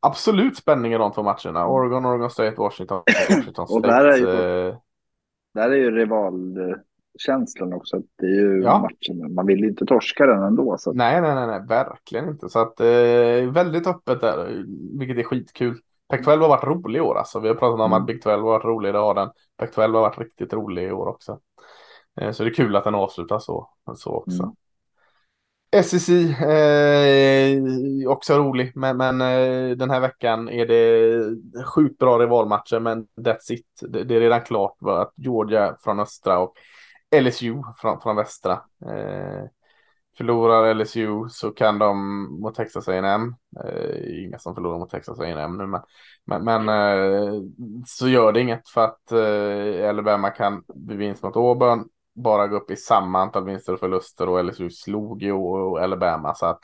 absolut spänning i de två matcherna. Oregon State, Washington State. Och där är ju rivalkänslan också, att det är ju matchen, man vill inte torska den ändå så. Nej, verkligen inte, så att väldigt öppet där, vilket är skitkul. Pac-12 har varit rolig i år, alltså. Vi har pratat om att Big 12 har varit rolig, det har den. Pac-12 har varit riktigt rolig i år också, så det är kul att den avslutas så också. SEC också rolig, men den här veckan är det sjukt bra rivalmatcher, men that's it. Det är redan klart att Georgia från östra och LSU från västra. Förlorar LSU så kan de mot Texas A&M. Inga som förlorar mot Texas A&M nu, men så gör det inget, för att Alabama kan vinst mot Auburn, bara gå upp i samma antal vinster och förluster, och LSU slog ju Alabama, så att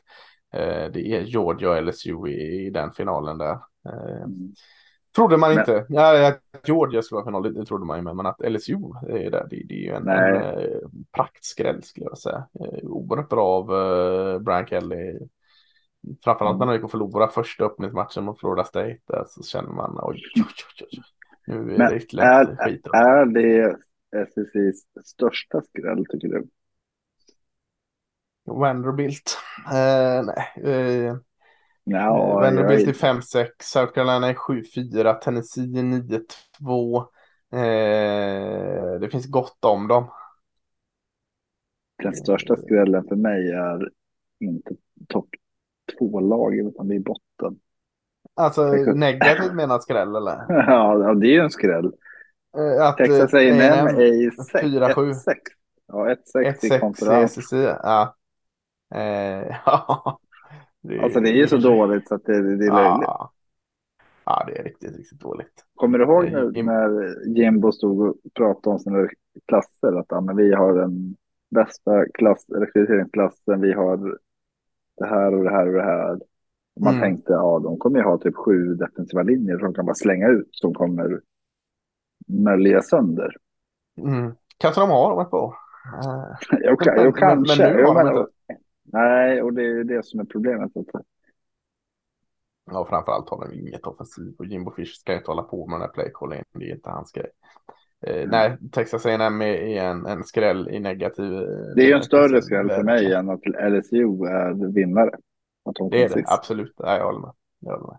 det är Georgia och LSU i den finalen där. Trodde man inte. Ja, att Georgia skulle vara final, det trodde man ju, men att LSU är där, det är ju en praktskräll skulle jag säga. Oerhört bra av Brian Kelly. Framförallt när han gick och förlorade första öppningsmatchen mot Florida State där, så känner man oj. Nu är det ytterligare skit. Är det SEC:s största skräll tycker du? Vanderbilt. Nej. Vanderbilt är 5-6, South Carolina är 7-4, Tennessee 9-2. Det finns gott om dem. Den största skrällen för mig är inte topp 2-lag, utan det är botten. Alltså negativt menat skräll eller? Ja, det är ju en skräll. Att Texas A&M är 4-7. 1-6. Ja, 1-6 i konferens. Ja. Alltså det är ju så dåligt så att det är löjligt. Ja, det är riktigt dåligt. Kommer du ihåg när Jimbo stod och pratade om sina klasser? Att men vi har den bästa rekryteringsklassen, vi har det här och det här och det här. Och man tänkte, de kommer ju ha typ 7 defensiva linjer som kan bara slänga ut, som kommer mölja sönder. Kanske de har varit på. Jo, kanske. Men nej, och det är det som är problemet. Ja, framförallt har de inget offensiv, och Jimbo Fisher ska inte hålla på med den här playcallingen, det är inte hans grej. Nej, Texas A&M är en skräll i negativ... Det är ju en större skräll för mig än att LSU är vinnare. Det är det, absolut. Nej, jag håller med.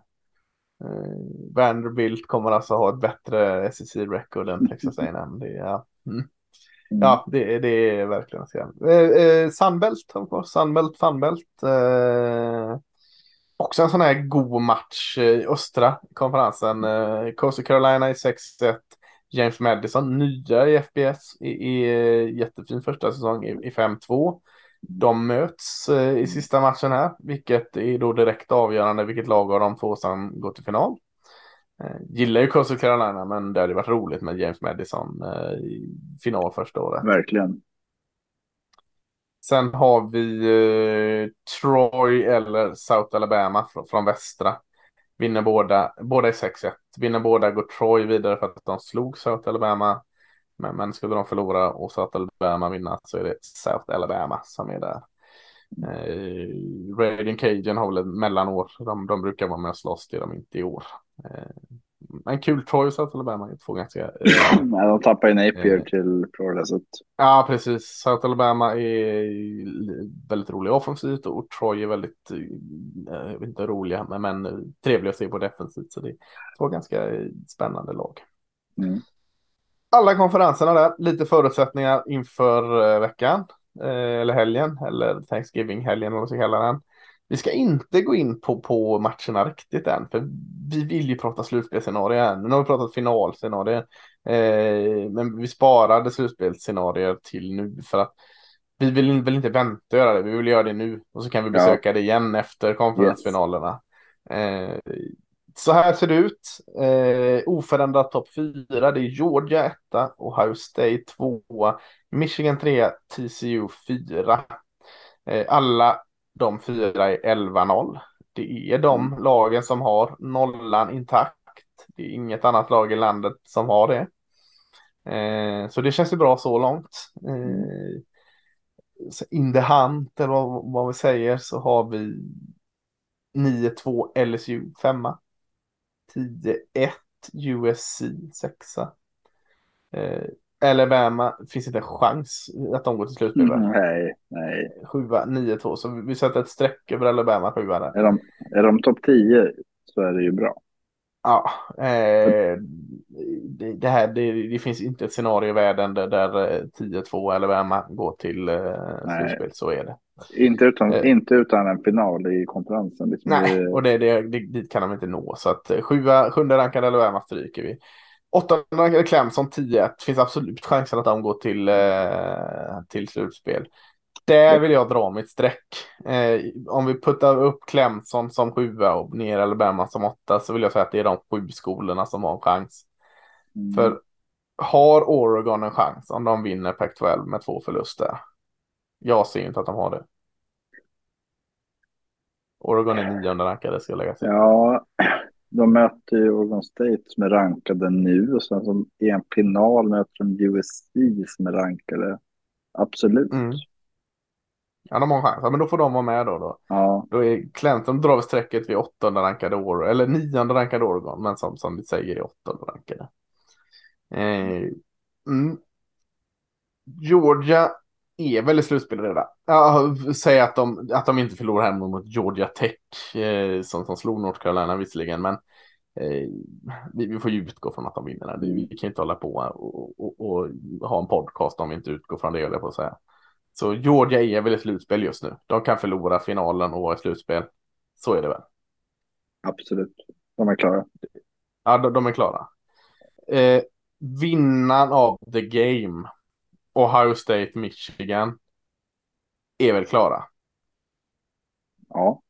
Vanderbilt kommer alltså ha ett bättre SEC-record än Texas A&M. Det är... Ja, det är verkligen skräll. Sunbelt, Sunbelt. Också en sån här god match i östra konferensen. Coastal Carolina i 6-1. James Madison, nya i FBS, i jättefin första säsong i 5-2. De möts i sista matchen här, vilket är då direkt avgörande vilket lag av de två som går till final. Gillar ju Coastal Carolina, men det hade varit roligt med James Madison i final första året. Verkligen. Sen har vi Troy eller South Alabama från västra. Vinner båda i 6-1. Vinner båda går Troy vidare för att de slog South Alabama. Men skulle de förlora och South Alabama vinna så är det South Alabama som är där. Ragin' Cajun har väl ett mellanår. De brukar vara med och slåss, det är de inte i år. En kul Troy och South Alabama är två ganska... Nej, de tappar ju Napier till Florida. Så... Ja, precis. South Alabama är väldigt rolig offensivt och Troy är väldigt, inte roliga, men trevliga att se på defensivt. Så det är två ganska spännande lag. Mm. Alla konferenserna där, lite förutsättningar inför veckan, eller helgen, eller Thanksgiving-helgen eller vad man kallar den. Vi ska inte gå in på matcherna riktigt än, för vi vill ju prata slutspelsscenarier. Nu har vi pratat finalscenarier, men vi sparade slutspelsscenarier till nu för att vi vill inte vänta göra det. Vi vill göra det nu och så kan vi besöka det igen efter konferensfinalerna. Yes. Så här ser det ut. Oförändrat topp 4. Det är Georgia 1, Ohio State 2, Michigan 3, TCU 4. Alla de 4 är 11-0. Det är de lagen som har nollan intakt. Det är inget annat lag i landet som har det. Så det känns ju bra så långt. In the hunt, eller vad vi säger, så har vi 9-2 LSU 5. 10-1 USC 6. Alabama finns inte en chans att de går till slutspel. Nej. 7-9-2, så vi sätter ett streck över Alabama 7 där. Är de topp 10 så är det ju bra. Ja, det finns inte ett scenario i världen där 10-2 Alabama går till slutspel, så är det. Inte utan en final i konferensen. Liksom. Nej, och dit kan de inte nå. Så att 7:e rankade Alabama stryker vi. 8:e rankade Clemson 10-1. Finns absolut chansen att de går till slutspel. Där vill jag dra mitt streck. Om vi puttar upp Clemson som 7:a och ner Alabama som 8, så vill jag säga att det är de 7 skolorna som har en chans. För har Oregon en chans om de vinner Pac-12 med 2 förluster? Jag ser inte att de har det. Oregon är 9:e rankade, ska jag lägga till. Ja, de möter ju Oregon State som är rankade nu, och sen som i en final möter de USC som är rankade. Absolut. Ja, de har en chans. Ja, men då får de vara med då. Ja. Då är Clemson, drar vi strecket vid 8:e rankade Oregon, eller 9:e rankade Oregon, men som vi säger är 8:e rankade. Georgia är väl i slutspel redan. Säg att de inte förlorar hemma mot Georgia Tech som slog North Carolina visserligen, men vi får ju utgå från att de vinner här. Vi kan inte hålla på och ha en podcast om vi inte utgår från det, jag på att säga. Så Georgia är väl i slutspel just nu. De kan förlora finalen och vara i slutspel. Så är det väl. Absolut. De är klara. Ja, de är klara. Vinnaren av the game, Ohio State, Michigan, är väl klara. Ja.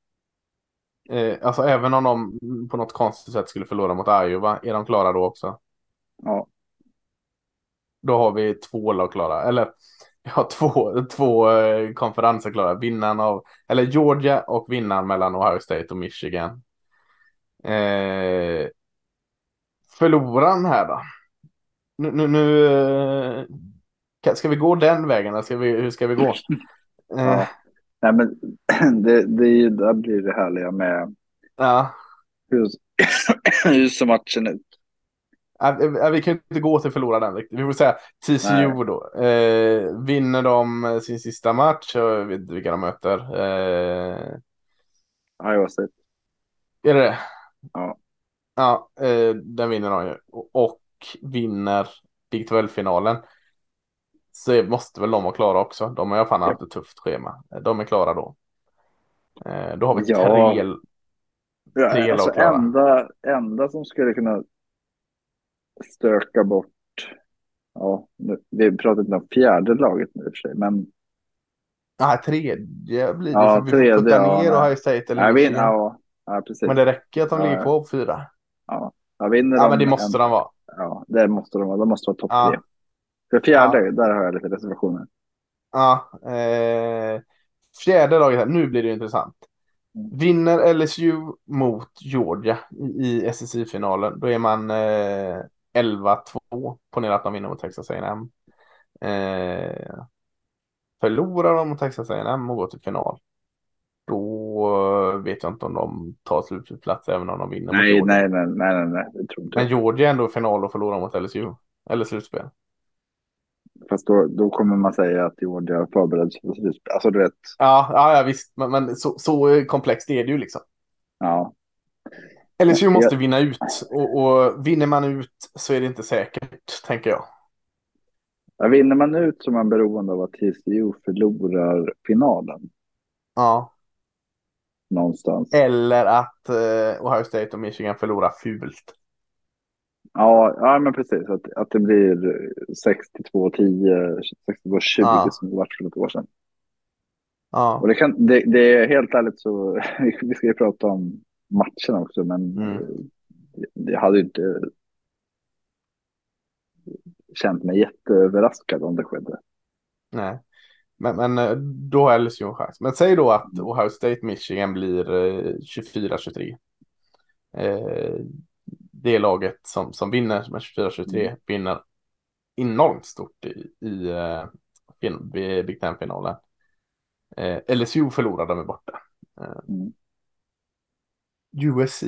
Alltså även om de på något konstigt sätt skulle förlora mot Iowa, är de klara då också? Ja. Då har vi 2 lag klara. Eller ja, två konferenser klara. Vinnaren av, eller Georgia och vinnaren mellan Ohio State och Michigan. Förloraren här då. Nu ska vi gå den vägen? Hur ska vi gå? Ja. Nej, men det blir det härliga med hur så matchen ut. Vi kan inte gå till förlora den riktigt. Vi får säga TCU då. Vinner de sin sista match? Jag vet inte vilka de möter. Iowa State. Är det? Ja. Ja, den vinner de ju. Och vinner Big 12-finalen. Så måste väl de vara klara också. De har ju fan haft ett tufft schema. De är klara då. Då har vi Ja, alltså enda som skulle kunna stöka bort, ja, vi pratar inte om fjärde laget nu i och för sig, men tredje blir det, ja, för vi får putta ner Ohio State eller Michigan. Ja, precis. Men det räcker att de ligger på 4. Ja, vinner men det måste de vara. Ja, det måste de vara. De måste vara topp 3. För fjärde, där har jag lite reservationer. Fjärde laget här, nu blir det intressant. Vinner LSU mot Georgia i SEC-finalen, då är man 11-2, ponera att de vinner mot Texas A&M. Förlorar de mot Texas A&M och går till final, då vet jag inte om de tar slutplats även om de vinner mot Georgia. Nej, det tror inte. Men Georgia är ändå final och förlorar mot LSU, eller slutspel. Fast då kommer man säga att Georgia har förbereds för slutspel. Alltså du vet. Ja visst, men så komplext är det ju liksom. Ja. LSU måste vinna ut, och vinner man ut så är det inte säkert, tänker jag. Ja, vinner man ut så är man beroende av att TCU förlorar finalen. Ja. Någonstans. Eller att Ohio State och Michigan förlorar fult. Ja, men precis. Att det blir 62-10, 62-20 som det var för något år sedan. Ja. Och det är helt ärligt så, vi ska ju prata om matchen också, men det hade ju inte känt mig jätteöverraskad om det skedde. Nej, men då är LSU en chans. Men säg då att Ohio State Michigan blir 24-23. Det laget som vinner med 24-23 vinner enormt stort i Big Ten-finalen. LSU förlorar, de är borta. USC.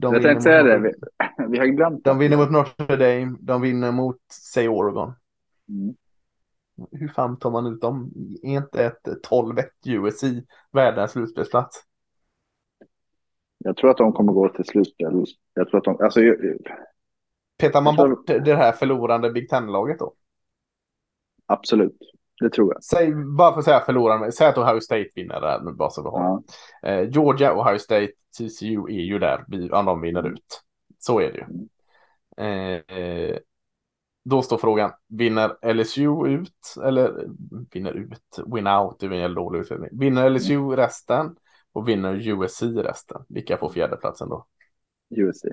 Jag tänkte säga det. Vi har glömt. De vinner mot Notre Dame. De vinner mot, säg, Oregon. Hur fan tar man ut dem? Är inte ett 12-1 USC världens slutspelsplats? Jag tror att de kommer gå till slutspel. Jag tror att de, alltså, petar man bort det här förlorande Big Ten-laget då? Absolut, det tror jag. Säg, bara för att säga förlorande, säg att Ohio State vinner där med bara så vi har. Georgia, Ohio State, TCU är ju där om de vinner ut. Så är det ju. Då står frågan, vinner LSU ut? Eller vinner ut? Win out, det är en dålig utredning. Vinner LSU resten? Och vinner USC resten. Vilka får fjärdeplatsen då? USC.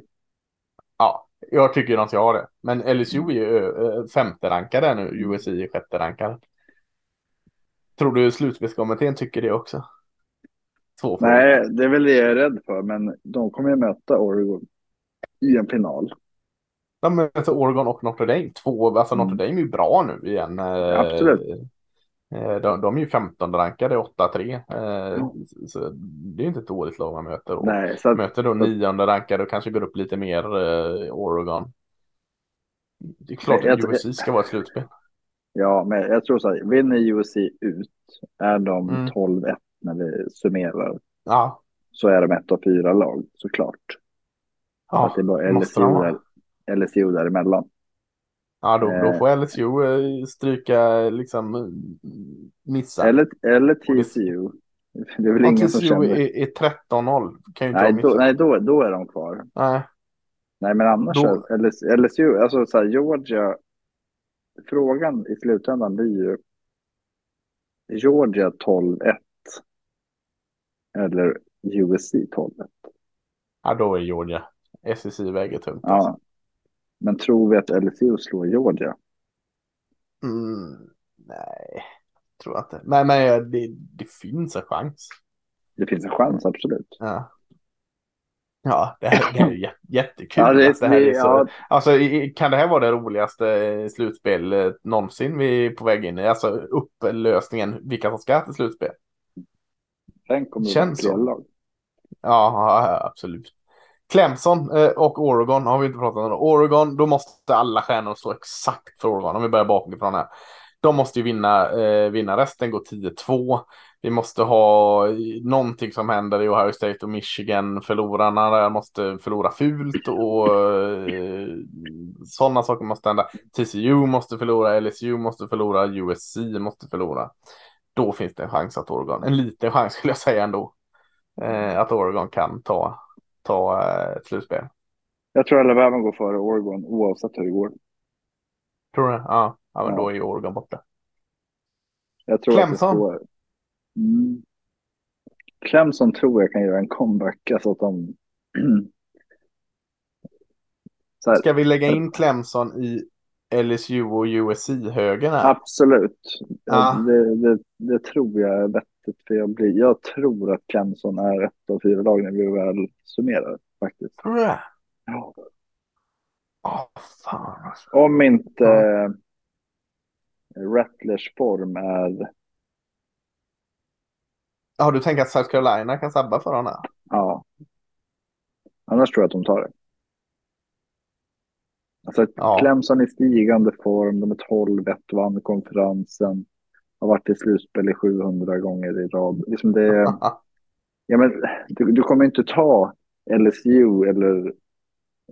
Ja, jag tycker att jag har det. Men LSU är ju femte rankade nu. USC är sjätte rankade. Tror du slutspelskommittén tycker det också? Nej, det är väl det jag är rädd för. Men de kommer ju möta Oregon i en final. De möter Oregon och Notre Dame. Alltså Notre Dame är ju bra nu igen. Absolut. De är ju 15 rankade 8-3, så det är inte ett dåligt lag man möter. Och nej, så att, möter då 9 rankade och kanske går upp lite mer Oregon. Det är klart att USC ska vara ett slutspel. Ja, men jag tror så här, vinner USC ut är de 12-1 när vi summerar. Ja. Så är de 1 av 4 lag, såklart. Ja, att det är bara LSU däremellan. Ja, då får LSU stryka, liksom missa. Eller TCU. Det är väl ingen som känner. TCU är 13-0. Kan ju inte då är de kvar. Nej, men annars då... LSU, alltså så här, Georgia, frågan i slutändan blir ju Georgia 12-1 eller USC 12-1. Ja, då är Georgia. SEC väger tungt. Ja. Alltså. Men tror vi att LSU slår Georgia? Nej, tror inte. Men det finns en chans. Det finns en chans, absolut. Ja, det är ju jättekul. Alltså, kan det här vara det roligaste slutspelet någonsin vi är på väg in i? Alltså upplösningen, vilka som ska till slutspel. Tänk om det känns så. Ja, absolut. Clemson och Oregon har vi inte pratat om. Oregon, då måste alla stjärnor stå exakt för Oregon. Om vi börjar bakifrån här. De måste ju vinna resten, gå 10-2. Vi måste ha någonting som händer i Ohio State och Michigan. Förlorarna där måste förlora fult och sådana saker måste hända. TCU måste förlora, LSU måste förlora, USC måste förlora. Då finns det en chans att Oregon. En liten chans skulle jag säga ändå. att Oregon kan ta ett slutspel. Jag tror Alabama går före Oregon oavsett hur det går. Tror du? Ja, men då är ju Oregon borta. Jag tror Clemson. Clemson tror jag kan göra en comeback, alltså att de så här. Ska vi lägga in Clemson i LSU och USC-högen här? Absolut. Det tror jag är vettigt, för jag tror att Clemson är ett av fyra lag när vi väl summerar faktiskt. Ja. Fan alltså. Om inte Rattlers form är... Har du tänkt att South Carolina kan sabba för honom? Ja. Annars tror jag att de tar det. Alltså Clemson i stigande form. De är 12-1, vann konferensen. Har varit i slutspel i 700 gånger i rad. Liksom det... ja, men du kommer inte ta LSU eller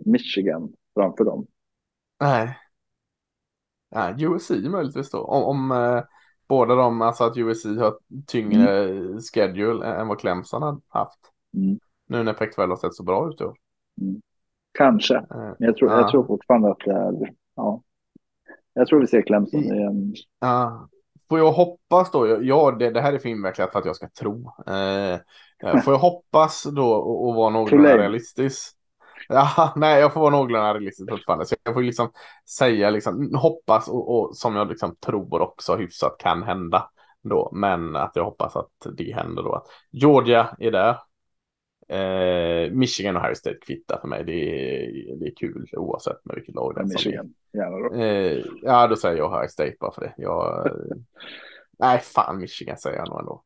Michigan framför dem. Nej. USC möjligtvis då. Om båda de, alltså att USC har tyngre schedule än vad Clemson har haft. Nu när Pac-12 har sett så bra ut då. Kanske. Men jag tror fortfarande att det är... Ja. Jag tror vi ser Clemson i en... Får jag hoppas då? Ja, det här är för invecklat för att jag ska tro. Får jag hoppas då och vara någorlunda realistisk? Ja, nej, jag får vara någorlunda realistisk fortfarande. Så jag får liksom säga liksom, hoppas och som jag liksom tror också hyfsat kan hända då. Men att jag hoppas att det händer då. Att Georgia är där. Michigan och Ohio State kvittar för mig. Det är kul oavsett med vilket lag det är. Michigan. Ja, då säger jag Ohio State bara för det. Nej, fan, Michigan säger jag nog ändå.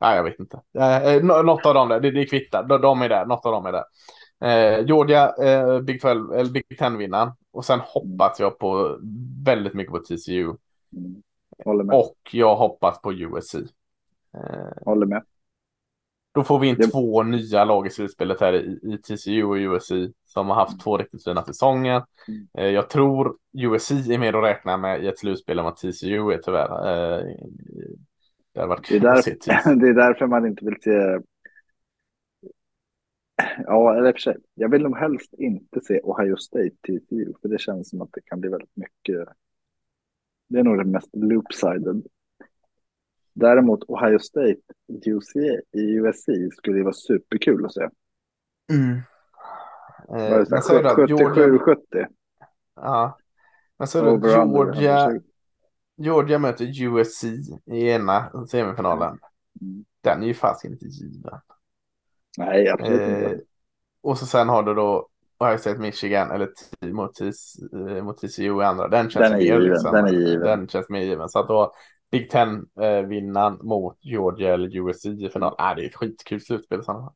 Nej, jag vet inte. Något av dem där. Det är kvittar. De är där. Något av dem är där. Georgia, Big 12 eller Big 10-vinnaren. Och sen hoppas jag på väldigt mycket på TCU. Håller med. Och jag hoppas på USC. Håller med. Då får vi in två nya lag i slutspelet här i TCU och USC som har haft två riktigt fina säsonger. Jag tror USC är mer att räkna med i ett slutspel än vad TCU är tyvärr. Det är därför man inte vill se... Ja, eller för sig. Jag vill nog helst inte se Ohio State TCU, för det känns som att det kan bli väldigt mycket... Det är nog det mest loopsided. Däremot Ohio State USC skulle vara superkul att se. Men så är det 77-70. Ja. Men så är det Georgia möter USC i ena semifinalen. Den är ju fast inte given. Nej, absolut inte. Och så sen har du då Ohio State Michigan eller mot TCU i andra. Den känns mer given. Så att då Big Ten vinnan mot Georgia eller USC i final. Det är ett skitkul slutspel. Ja,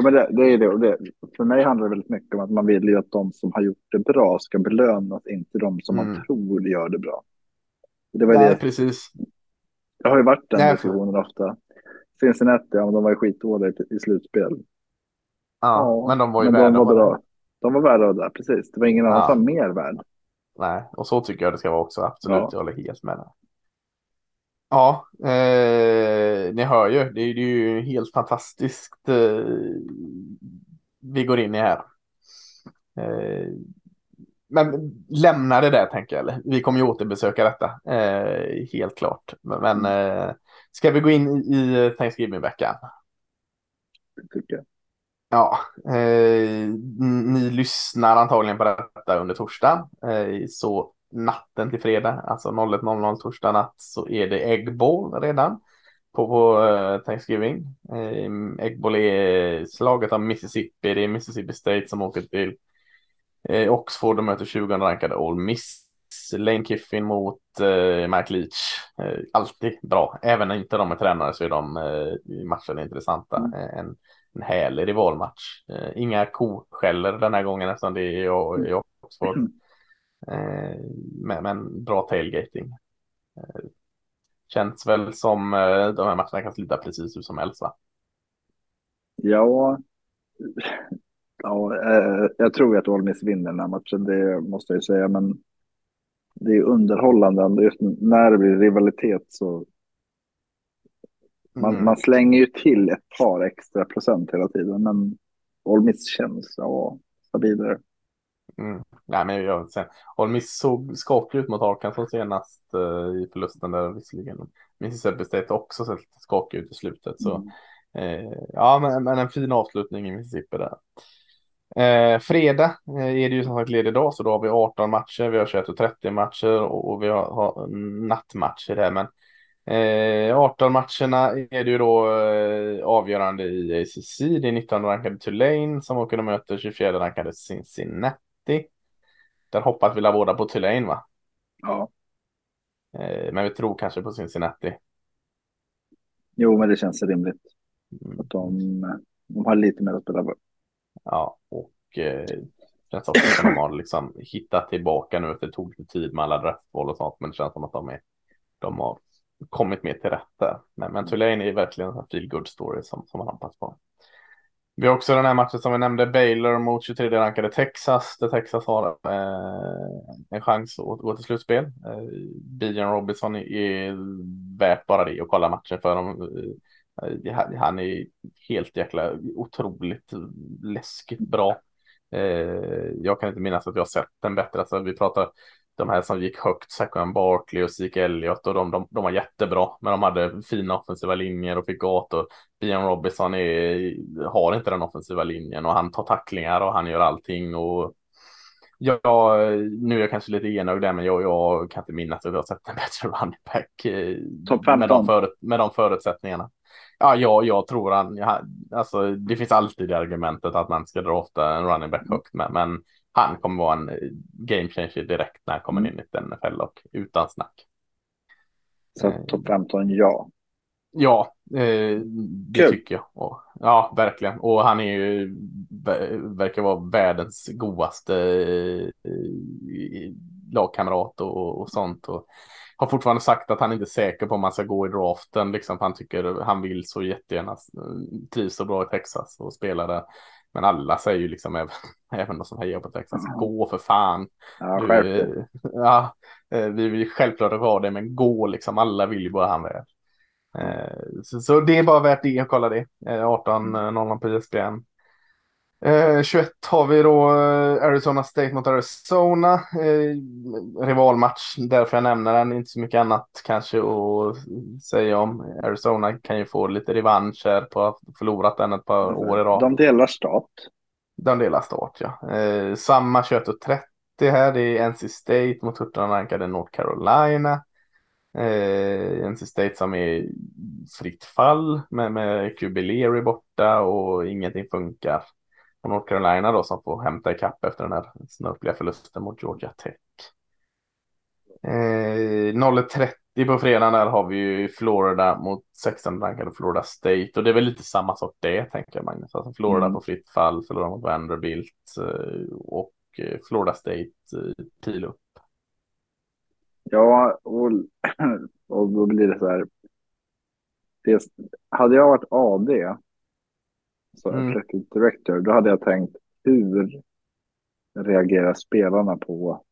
men det är det. För mig handlar det väldigt mycket om att man vill ju att de som har gjort det bra ska belönas, inte de som man tror gör det bra. Det var det. Precis. Det har ju varit den diskussionen ofta. Cincinnati, men de var ju skitdåliga i slutspel. Ja, men de var ju värda. De var värda där, precis. Det var ingen annan som mer värd. Nej, och så tycker jag det ska vara också. Absolut, jag håller helt med. Ja, ni hör ju. Det är ju helt fantastiskt vi går in i här. Men lämna det där, tänker jag. Eller? Vi kommer ju återbesöka detta. Helt klart. Men ska vi gå in i Thanksgiving-veckan? Det tycker jag. Ja, ni lyssnar antagligen på detta under torsdag. Så natten till fredag, alltså 01:00 torsdag natt, så är det Egg Bowl redan på Thanksgiving. Egg Bowl är slaget av Mississippi. Det är Mississippi State som åker till Oxford. De möter 20-rankade Ole Miss. Lane Kiffin mot Mike Leach. Alltid bra. Även när inte de är tränare så är de matcherna intressanta. En härlig rivalmatch. Inga koskäller den här gången eftersom det är i Oxford. Men bra tailgating. Känns väl som de här matcherna kan sluta precis hur som helst, va? Ja, jag tror att Ole Miss vinner den här matchen, det måste jag ju säga, men det är underhållande just när det blir rivalitet, så Man slänger ju till ett par extra procent hela tiden, men Ole Miss känns stabilare. Nej, men jag vet inte. Ole Miss såg skakig ut mot Arkansas senast i förlusten där, visserligen. Mississippi State också sett skakig ut i slutet. Så men en fin avslutning i Mississippi där. Fredag är det ju som sagt ledig dag, så då har vi 18 matcher, vi har 21-30 matcher och vi har nattmatcher här, men 18 matcherna är det ju då avgörande i ACC. Det är 19-rankade Tulane som åker och möter 24-rankade Cincinnati. Där hoppas vi båda på Tulane, va? Ja. Men vi tror kanske på Cincinnati. Jo, men det känns rimligt att de har lite mer att spela på. Ja, och känns också som att de har liksom hittat tillbaka nu efter tog tid med alla draftboll och sånt, men det känns som att de har kommit mer till rätta. Men Tulane är verkligen en feel good story som man hoppas på. Vi har också den här matchen som vi nämnde, Baylor mot 23-rankade Texas, där Texas har en chans att gå till slutspel. Bijan Robinson är värt bara det och kolla matchen för dem. Han är helt jäkla otroligt läskigt bra. Jag kan inte minnas att jag har sett den bättre. Alltså, vi pratar de här som gick högt, Saquon Barkley och Zeke Elliott, och de var jättebra, men de hade fina offensiva linjer och fick gat, och Bijan Robinson har inte den offensiva linjen, och han tar tacklingar och han gör allting, och nu är jag kanske lite enögd där, men jag kan inte minnas att jag har sett en bättre running back med de förutsättningarna. Jag tror alltså, det finns alltid det argumentet att man ska drafta en running back högt, men han kommer vara en game changer direkt när han kommer in i NFL, och utan snack. Så topp 15, ja. Ja, det tycker jag. Och, ja, verkligen. Och han är ju, verkar vara världens godaste lagkamrat och sånt. Och har fortfarande sagt att han inte är säker på om man ska gå i draften. Liksom, han tycker han vill så jättegärna, trivs så bra i Texas och spelar där. Men alla säger ju liksom, även de som hejar på Texas, gå för fan. Ja, vi vill självklart ha det, men gå liksom. Alla vill ju bara han väl. Så det är bara värt det att kolla det. 18:00 på ESPN. 21 har vi då Arizona State mot Arizona. Rivalmatch, därför jag nämner den. Inte så mycket annat kanske att säga om. Arizona kan ju få lite revansch här på att förlorat den ett par år i rad. De delar start, ja. Samma 21:30 här. Det är NC State mot 17-rankade North Carolina. NC State som är fritt fall med QB borta och ingenting funkar. Och North Carolina då som får hämta i kapp efter den här snörpliga förlusten mot Georgia Tech. 0:30 på fredagen där har vi ju Florida mot 16-rankade Florida State, och det är väl lite samma sak det, tänker jag, Magnus. Alltså Florida på fritt fall, förlorar mot Vanderbilt, och Florida State pil upp. Ja, och då blir det så här. Hade jag varit AD, så athletic director, då hade jag tänkt, hur reagerar spelarna på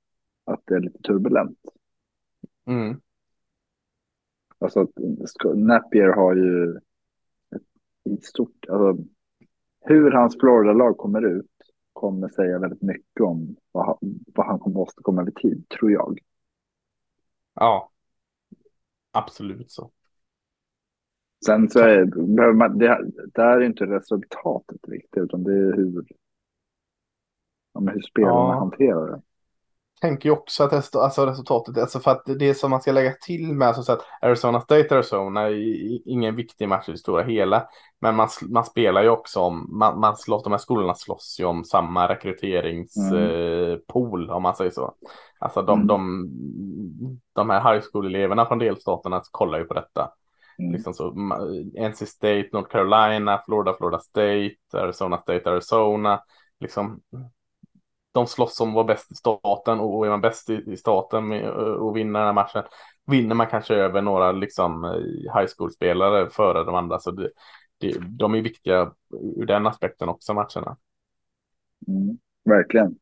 att det är lite turbulent? Alltså, Napier har ju ett stort, alltså, hur hans Florida-lag kommer ut kommer säga väldigt mycket om vad han kommer att komma över tid, tror jag. Ja, absolut så. Sen så är det inte resultatet riktigt, utan det är hur spelarna hanterar det. Jag tänker ju också att resultatet, alltså, för att det som man ska lägga till med, alltså, så att Arizona State, Arizona är ingen viktig match i det stora hela, men man spelar ju också om, man slåss, de här skolorna slåss ju om samma rekryteringspool, om man säger så. Alltså de här high school-eleverna från delstaterna kollar ju på detta. Liksom så, NC State, North Carolina, Florida State, Arizona State, Arizona, liksom de slåss om att vara bäst i staten, och är man bäst i staten och vinner den här matchen, vinner man kanske över några liksom high school-spelare före de andra, så de är viktiga ur den aspekten också, matcherna. Verkligen.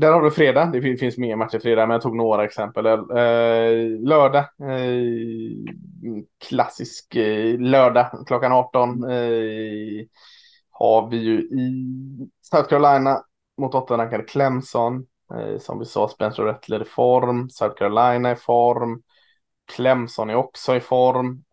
Där har du fredag. Det finns mer matcher fredag, men jag tog några exempel. Lördag. Klassisk lördag klockan 18. Har vi ju i South Carolina mot 8-rankade Clemson. Som vi sa, Spencer Rattler i form. South Carolina i form. Clemson är också i form.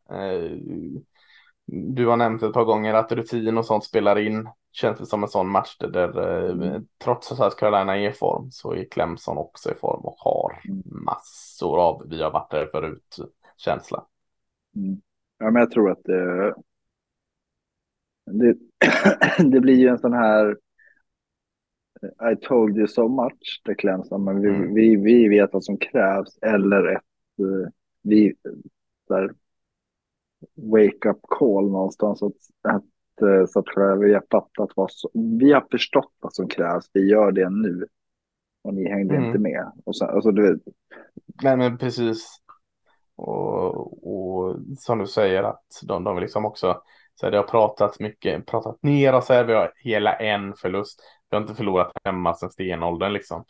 Du har nämnt ett par gånger att rutin och sånt spelar in. Känns det som en sån match där trots att South Carolina är i form så är Clemson också i form och har massor av vi har varit där förut känsla. Mm. Ja, men jag tror att det blir ju en sån här I told you so much där Clemson, men vi vet vad som krävs, eller ett där wake up call någonstans så att vi har fattat vad vi har förstått vad som krävs, vi gör det nu och ni hängde inte med och sen, alltså, du vet. Nej, men precis, och som du säger att de liksom också så här, det har pratat ner oss här, vi har hela en förlust, vi har inte förlorat hemma sedan stenåldern liksom.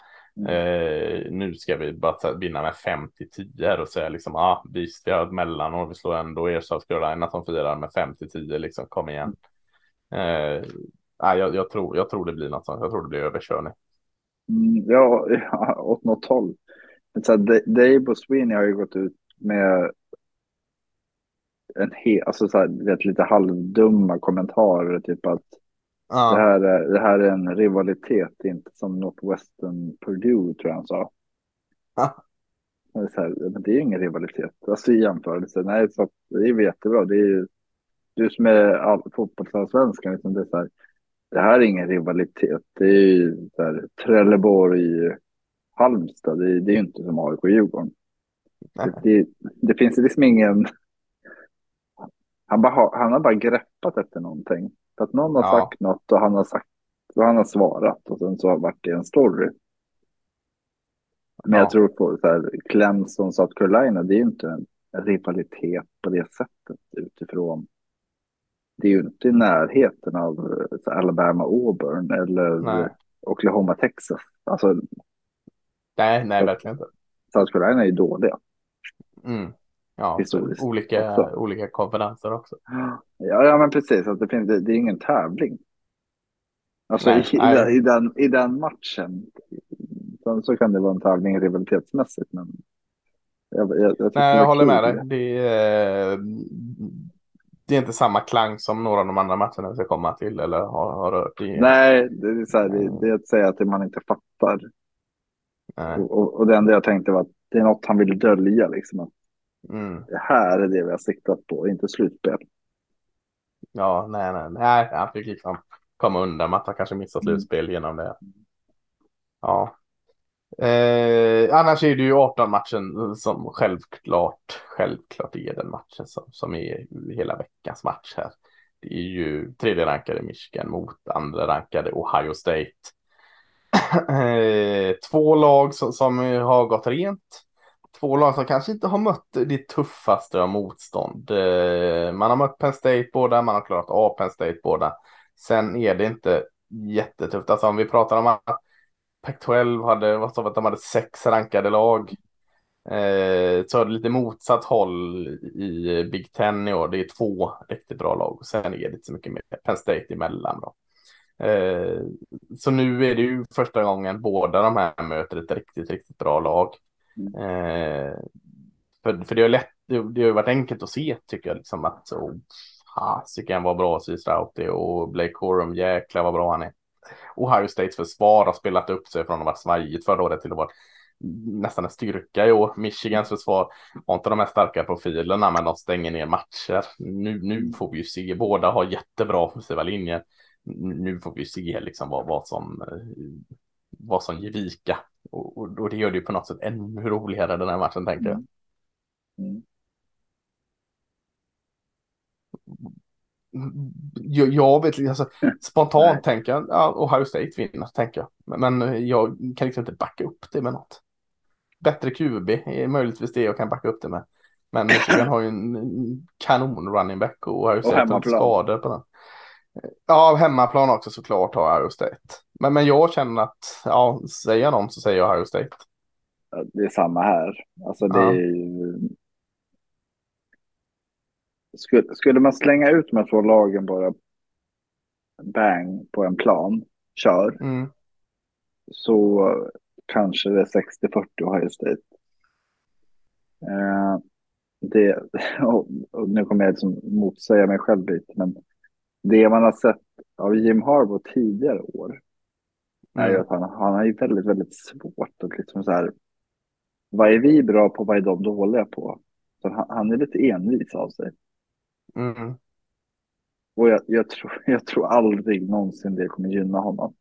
Nu ska vi bara vinna med 5-10 och säga liksom, visst vi har ett mellanår, vi slår ändå er South Carolina som firar med 5-10 liksom, kom igen. Jag tror det blir något sånt. Jag tror det blir överkörning. Ja, åt något håll. Dave och Sweeney har ju gått ut med en alltså så här, vet, lite halvdumma kommentarer typ att det här är en rivalitet, inte som Northwestern Purdue, tror jag han sa. Så här, men det är ju ingen rivalitet. Alltså i jämförelse. Nej, så det är jättebra. Det är ju du som är fotbollsallsvenskan, liksom, det är så här, det här är ingen rivalitet. Det är ju så här, Trelleborg, Halmstad, det är ju inte som AIK och Djurgården. Det finns liksom ingen. Han har bara greppat efter någonting. För att någon har sagt något och han har svarat och sen så har varit det en story. Men jag tror på så här, Clemson South Carolina, det är ju inte en rivalitet på det sättet utifrån. Det är ju inte i närheten av Alabama Auburn eller Oklahoma Texas. Alltså, nej, verkligen inte. South Carolina är ju dåliga. Ja, olika konferenser också. Ja, men precis. Att det är ingen tävling. Alltså i den matchen så kan det vara en tävling rivalitetsmässigt. Men jag håller med dig. Det är inte samma klang som några av de andra matcherna ska komma till eller har rört i. Nej, det är så här, det är att säga att man inte fattar. Nej. Och det enda jag tänkte var att det är något han vill dölja liksom att det här är det vi har siktat på, inte slutspel. Ja, nej, han fick liksom komma undan med att han kanske missat slutspel genom det. Ja. Annars är det ju 18-matchen som självklart är den matchen som är hela veckans match här. Det är ju 3:e-rankade Michigan mot 2:e-rankade Ohio State. Två lag som har gått rent. Två lag som kanske inte har mött det tuffaste av motstånd. Man har mött Penn State båda, man har klarat av Penn State båda. Sen är det inte jättetufft. Alltså om vi pratar om att Pac-12 hade 6 rankade lag. Så är det lite motsatt håll i Big Ten i år. Det är 2 riktigt bra lag. Och sen är det inte så mycket mer Penn State emellan då. Så nu är det ju första gången båda de här möter ett riktigt, riktigt bra lag. För det har ju varit enkelt att se, tycker jag liksom, att Sikan var bra Sisrauti och Blake Corum, jäklar vad bra han är. Ohio States försvar har spelat upp sig från att vara svajigt förra året till att vara nästan en styrka i år. Michigans försvar har inte de här starka profilerna, men de stänger ner matcher. Nu får vi ju se, båda har jättebra offensiva linjer. Nu får vi se liksom vad som ger vika. Och det gör det ju på något sätt ännu roligare den här matchen, tänker jag. Jag vet, alltså, spontant tänker jag Ohio State vinner, tänker jag. Men jag kan liksom inte backa upp det med något. Bättre QB är möjligtvis det jag kan backa upp det med. Men Michigan har ju en kanon running back och Ohio State har skador på den. Ja, hemmaplan också såklart har Ohio State. Men jag känner att, ja, säger någon så säger jag Ohio State. Det är samma här. Alltså det Skulle man slänga ut med två lagen bara bang på en plan, kör, så kanske det är 60-40 Ohio State. Och nu kommer jag liksom motsäga mig själv lite, men det man har sett av Jim Harbaugh tidigare år är ju att han har ju väldigt, väldigt svårt att liksom så här, vad är vi bra på, vad är de dåliga på? Så han är lite envis av sig. Och jag tror aldrig någonsin det kommer gynna honom.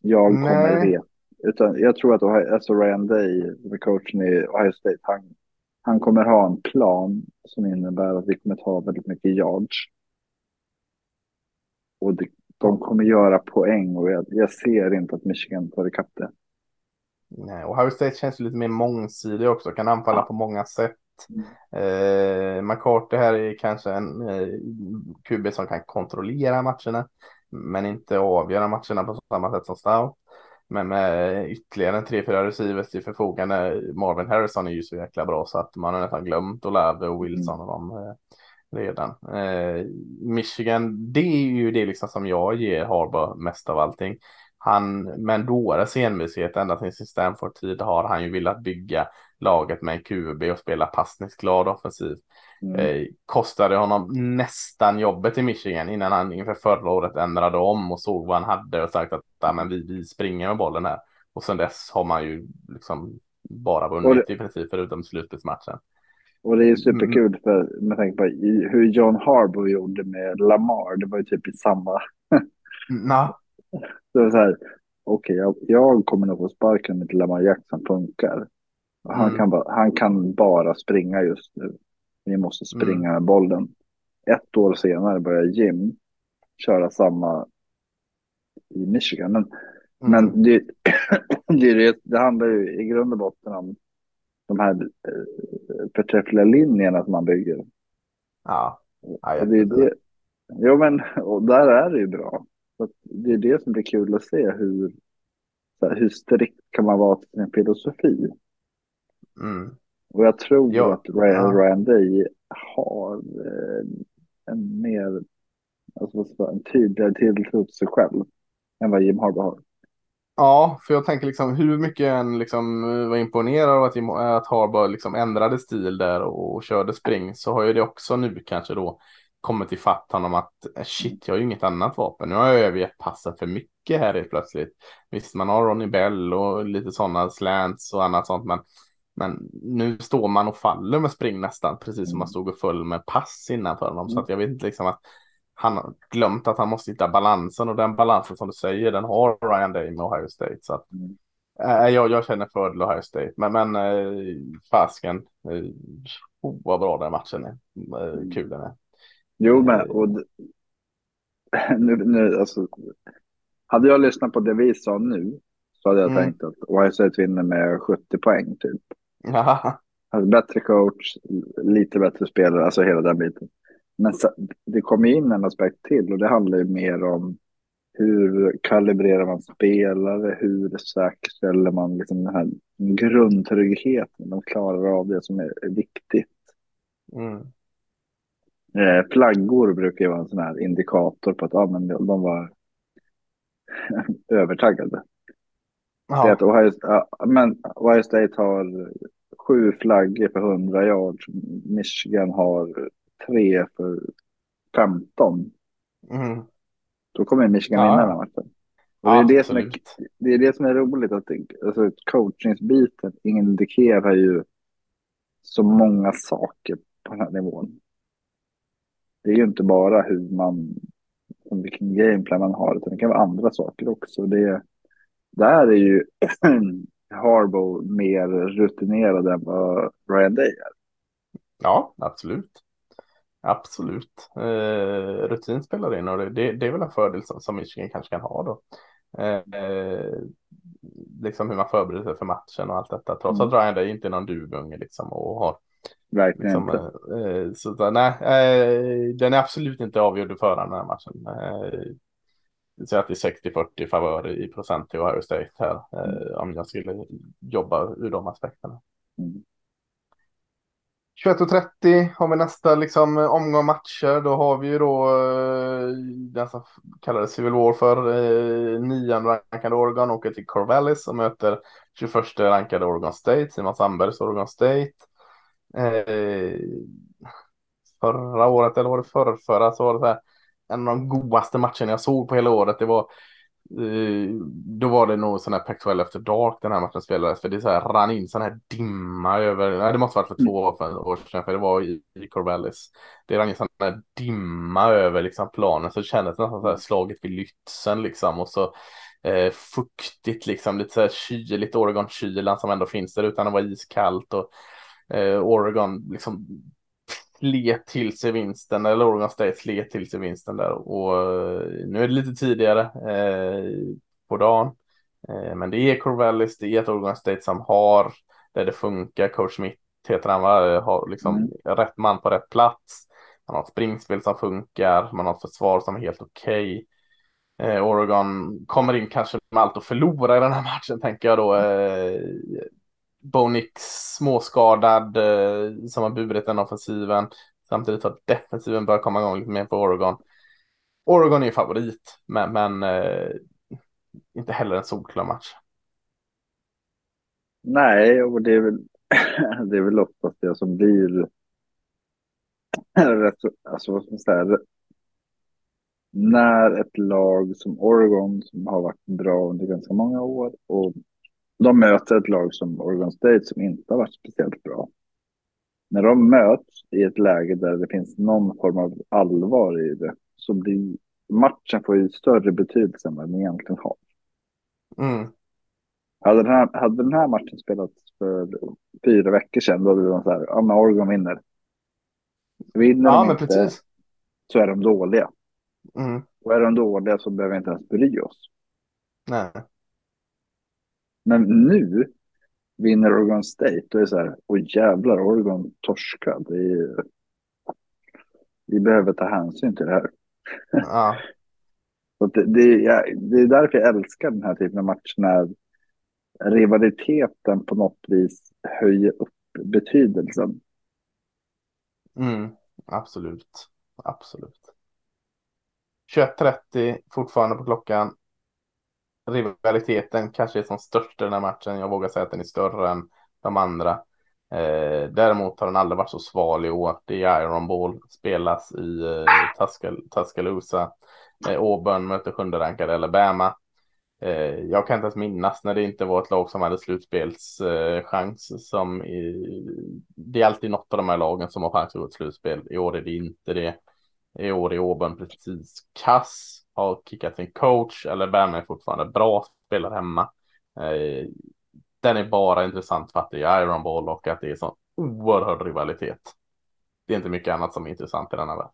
Jag kommer veta. Utan jag tror att Ryan Day, coachen i Ohio State, han kommer ha en plan som innebär att vi kommer ta väldigt mycket yards. Och de kommer göra poäng, och jag ser inte att Michigan tar ikapp det. Nej, och Ohio State känns ju lite mer mångsidig också, kan anfalla på många sätt. McCarthy här är kanske en QB som kan kontrollera matcherna men inte avgöra matcherna på samma sätt som Stout. Men med ytterligare 3-4 receivers till förfogande, Marvin Harrison är ju så jäkla bra så att man har nästan glömt Olave och Wilson och dem redan. Michigan, det är ju det liksom som jag ger Harbaugh mest av allting. Men dåras envishet ända till sin Stanford-tid har han ju velat bygga laget med en QB och spela passningsglad offensiv. Kostade honom nästan jobbet i Michigan innan han inför förra året ändrade om och såg vad han hade och sagt att men vi springer med bollen här. Och sen dess har man ju liksom bara vunnit i princip förutom slutspelsmatchen. Och det är ju superkul för, med tanke på hur John Harbaugh gjorde med Lamar. Det var ju typ i samma... Det var så här, okej, jag kommer nog få sparken med Lamar Jackson funkar. Han kan bara springa just nu. Vi måste springa med bollen. Ett år senare börjar Jim köra samma i Michigan. Men det handlar ju i grund och botten om de här förträffliga linjerna som man bygger. Och där är det ju bra. Så det är det som blir kul att se hur strikt kan man vara till sin filosofi. Och jag tror att Ryan Day har en mer en tydligare tilltro till sig själv än vad Jim Harbaugh har. Ja, för jag tänker liksom hur mycket en liksom var imponerad av att Harbaugh liksom ändrade stil där och körde spring, så har ju det också nu kanske då kommit till fattan om att jag har ju inget annat vapen. Nu har jag övergett passet för mycket här helt plötsligt. Visst, man har Ronnie Bell och lite sådana slants och annat sånt, men nu står man och faller med spring nästan, precis som man stod och föll med pass innanför honom. Så att jag vet inte liksom att han har glömt att han måste hitta balansen, och den balansen som du säger, den har Ryan Day med Ohio State. Så att jag känner fördel Ohio State. Men fasken, vad bra den matchen är. Kul den är. Jo, men hade jag lyssnat på det vi sa nu så hade jag tänkt att Ohio State vinner med 70 poäng typ. Alltså, bättre coach, lite bättre spelare, alltså hela den biten. Men det kom in en aspekt till, och det handlar ju mer om hur kalibrerar man spelare, hur säkerställer man liksom den här grundtryggheten, de klarar av det som är viktigt. Flaggor brukar ju vara en sån här indikator på att men de var övertaggade. Att Ohio State har 7 flaggor för 100 yards. Michigan har 3 för 15. Då kommer Michigan in den här matchen. Och det är det som är roligt, att alltså, coachingsbiten indikerar ju så många saker på den här nivån. Det är ju inte bara hur man, vilken gameplan man har, utan det kan vara andra saker också. Där är ju Harbaugh mer rutinerad än vad Ryan Day är. Ja, absolut. Absolut. Rutin spelar in, och det är väl en fördel som Michigan kanske kan ha då. Liksom hur man förbereder sig för matchen och allt detta. Trots att Ryan Day inte är någon duvunge liksom, och har liksom, den är absolut inte avgjord för den här matchen. säga att det är 60-40 favör i procent till Ohio State här, om jag skulle jobba ur de aspekterna. 21.30 har vi nästa liksom omgång matcher. Då har vi ju då den som kallades Civil War för 9-rankade Oregon åker till Corvallis och möter 21-rankade Oregon State, Simon Sandbergs Oregon State. Förra året, eller var det förrförra, så var det så här, en av de godaste matcherna jag såg på hela året. Det var då var det nog sån här Pac-12 After Dark den här matchen spelades, för det så här rann in sån här dimma över, nej det måste varit för 2 år sedan, för det var i Corvallis. Det rann in sån här dimma över liksom planen, så det kändes nästan så här slaget vid Lützen liksom, och så fuktigt liksom, lite så här kyligt Oregon-kylan som ändå finns där, utan det var iskallt, och Oregon liksom slet till sig vinsten, eller Oregon State slet till sig vinsten där, och nu är det lite tidigare på dagen, men det är Corvallis, det är ett Oregon State som har där det funkar, coach Smith heter han, har liksom rätt man på rätt plats, man har ett springspel som funkar, man har ett försvar som är helt okej. Oregon kommer in kanske med allt och förlora i den här matchen, tänker jag då. Bo Nix småskadad, som har burit den offensiven, samtidigt har defensiven börjat komma igång lite mer på Oregon. Oregon är favorit, men inte heller en solklar match. Nej, och det är väl oftast jag som blir rätt, alltså vad ska man säga, när ett lag som Oregon som har varit bra under ganska många år och de möter ett lag som Oregon State som inte har varit speciellt bra. När de möts i ett läge där det finns någon form av allvar i det, så blir matchen får ju större betydelse än vad den egentligen har. Hade den här matchen spelats för 4 veckor sedan, då hade de så här, ja men Oregon vinner. Vinner ja, de inte, precis. Så är de dåliga. Och är de dåliga så behöver vi inte ens bry oss. Nej. Men nu vinner Oregon State, och är så här, och jävlar, Oregon torskad. Vi behöver ta hänsyn till det här. Ja. Det är därför jag älskar den här typen av match, när rivaliteten på något vis höjer upp betydelsen. Absolut. 21.30 fortfarande på klockan. Rivaliteten kanske är som störst i den här matchen. Jag vågar säga att den är större än de andra. Däremot har den aldrig varit så sval i år. Det är Iron Bowl, spelas i Tuscaloosa. Auburn möter 7-rankade Alabama. Jag kan inte ens minnas när det inte var ett lag som hade slutspelschans. Det är alltid något av de här lagen som har chans att gå ett slutspel. I år är det inte det. I år är Auburn precis kass, har kickat sin coach, eller Alabama är fortfarande bra, spelar hemma. Den är bara intressant för att det är Iron Bowl och att det är sån oerhörd rivalitet. Det är inte mycket annat som är intressant i denna värld.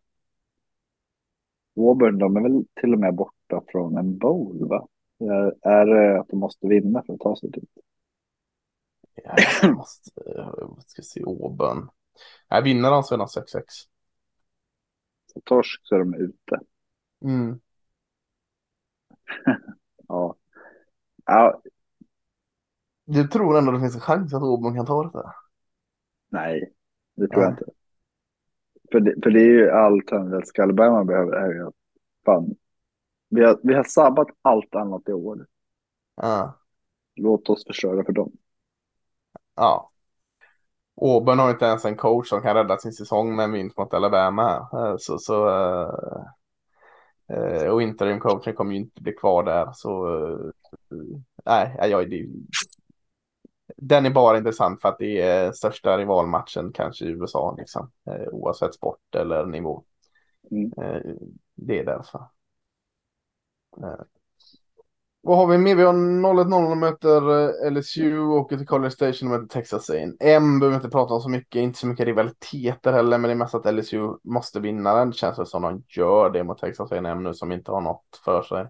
Auburn, de är väl till och med borta från en bowl, va? Är det att de måste vinna för att ta sig dit? Ja, jag ska se Auburn. Nej, vinner de så är de 6-6. Och torsk så är de ute. Ja. Du tror ändå det finns en chans att Åbom kan ta det där? Nej, det tror jag inte. För det är ju allt annat Skallberg man behöver. Ja. Fan. Vi har sabbat allt annat i år. Ja. Låt oss förstöra för dem. Ja. Auburn har inte ens en coach som kan rädda sin säsong med en vinst mot Alabama. Och interimcoachen kommer ju inte bli kvar där. Den är bara intressant för att det är största rivalmatchen kanske i USA. Liksom, oavsett sport eller nivå. Det är därför. Vad har vi med? Vi har 0-1-0 möter LSU och åker till College Station och möter Texas A&M. Behöver inte prata om så mycket, inte så mycket rivaliteter heller, men det är mest att LSU måste vinna den. Det känns som de gör det mot Texas A&M nu som inte har något för sig.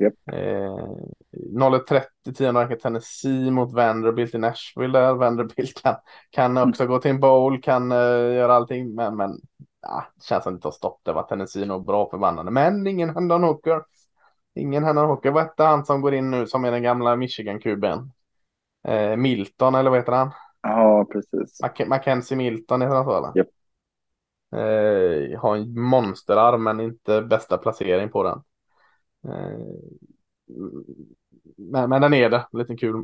Yep. 0-1-30, 10-rankade Tennessee mot Vanderbilt i Nashville där. Vanderbilt kan också gå till en bowl, kan göra allting, men det känns som att det tar stopp. Det var Tennessee nog bra förbannade, men ingen hand on hooker. Ingen hennar hockey. Vad hette han som går in nu som är den gamla Michigan-kuben? Milton, eller vad heter han? Ja, precis. Mackenzie Milton heter han så, eller? Yep. Har en monsterarm men inte bästa placering på den. Men den är det. Lite kul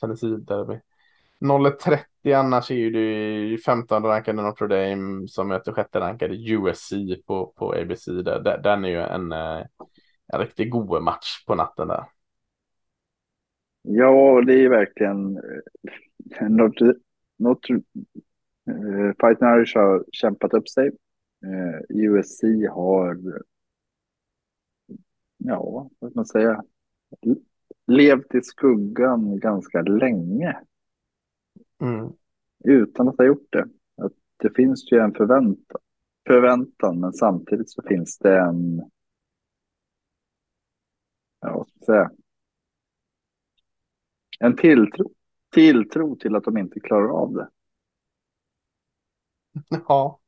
Tennessee derby. 0-30 annars är ju det 15-rankade Notre Dame som möter 6-rankade USC på ABC. Den är ju en riktigt god match på natten där. Ja, det är verkligen Fight Irish har kämpat upp sig. USC har vad ska man säga, levt i skuggan ganska länge. Mm. Utan att ha gjort det. Att det finns ju en förväntan, men samtidigt så finns det en en tilltro till att de inte klarar av det. Ja,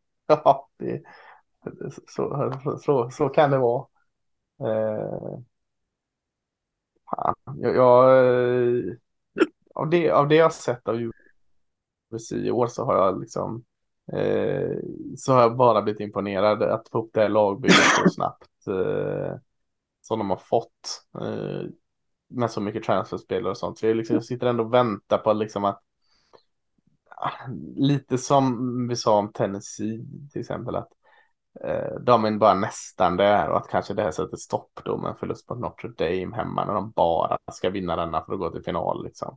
så kan det vara. Av det jag sett av USC i år så har jag liksom så har jag bara blivit imponerad att få upp det här lagbygget så snabbt som de har fått med så mycket transferspelare och sånt. Så jag sitter ändå och väntar på liksom att lite som vi sa om Tennessee till exempel, att de är bara nästan där och att kanske det här sätter stopp då med en förlust på Notre Dame hemma när de bara ska vinna denna för att gå till final liksom.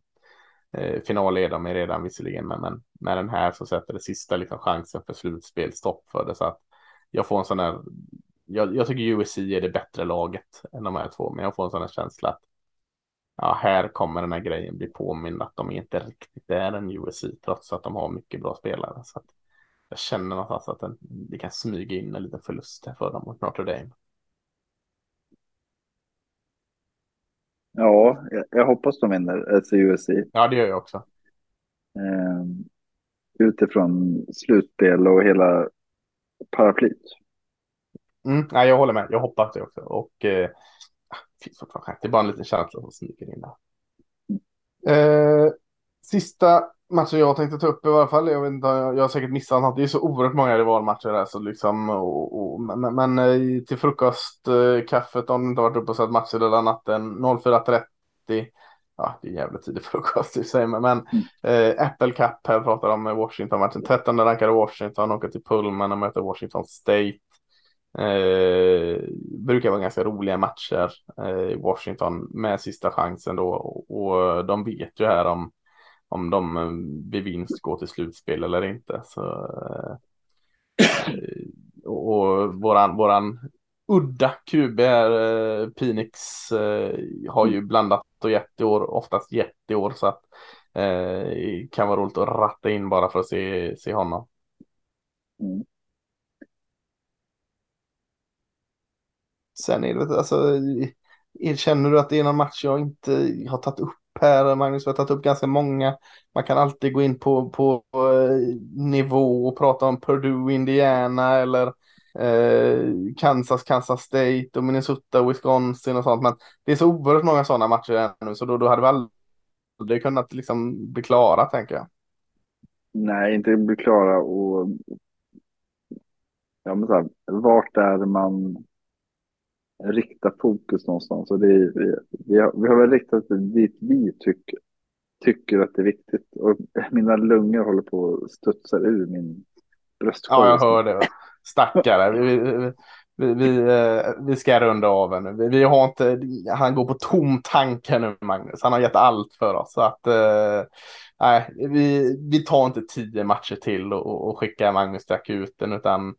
Final är de redan visserligen, men med den här så sätter det sista liksom chansen för slutspel stopp för det, så att jag får en sån här, jag tycker USC är det bättre laget än de här två, men jag får en sån här känsla att här kommer den här grejen bli påmind att de inte riktigt är en USC trots att de har mycket bra spelare, så att jag känner någonstans att det kan smyga in en liten förlust för dem mot Notre Dame. Ja, jag hoppas de vinner, alltså USC. Ja, det gör jag också. Utifrån slutspel och hela paraplyt. Nej, jag håller med. Jag hoppas det också. Och det är bara en liten känsla som sniker in där. Sista matchen jag tänkte ta upp i alla fall, jag vet inte, jag har säkert missat något. Det är så oerhört många rivalmatcher där så liksom, men till frukost kaffet, om du inte varit uppe och sett matcher hela natten, 04.30. Ja, det är jävla tidig frukost i sig, men Apple Cup här pratar om Washington-matchen. 13 rankade Washington åker till Pullman och möter Washington State. Brukar vara ganska roliga matcher i Washington med sista chansen då, och de vet ju här om de vid vinst går till slutspel eller inte. Så, och våran udda QB Penix har ju blandat och gett i år, oftast gett i år, så att kan vara roligt att ratta in bara för att se honom. Mm. Sen är det, alltså, känner du att det är någon match jag inte har tagit upp här? Magnus har tagit upp ganska många. Man kan alltid gå in på nivå och prata om Purdue, Indiana eller Kansas State och Minnesota, Wisconsin och sånt. Men det är så oerhört många sådana matcher ännu, så då hade vi aldrig kunnat liksom bli klara, tänker jag. Nej, inte bli klara. Och ja, men så här, vart är man rikta fokus någonstans, och vi har väl riktat dit vi tycker att det är viktigt, och mina lungor håller på att studsa ur min bröstkorg. Ja, jag hör det. Stackare. Vi ska runda av här nu. Vi har inte, han går på tom tanke nu, Magnus. Han har gett allt för oss, så att vi tar inte 10 matcher till och skickar Magnus till akuten, utan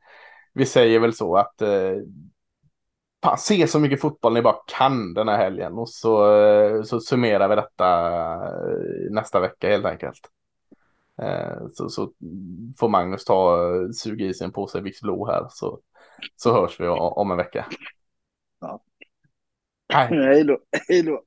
vi säger väl så att se så mycket fotboll ni bara kan den här helgen, och så summerar vi detta nästa vecka helt enkelt. Så får Magnus suga i sin påse Vicks Blå här, så hörs vi om en vecka. Ja. Hej då.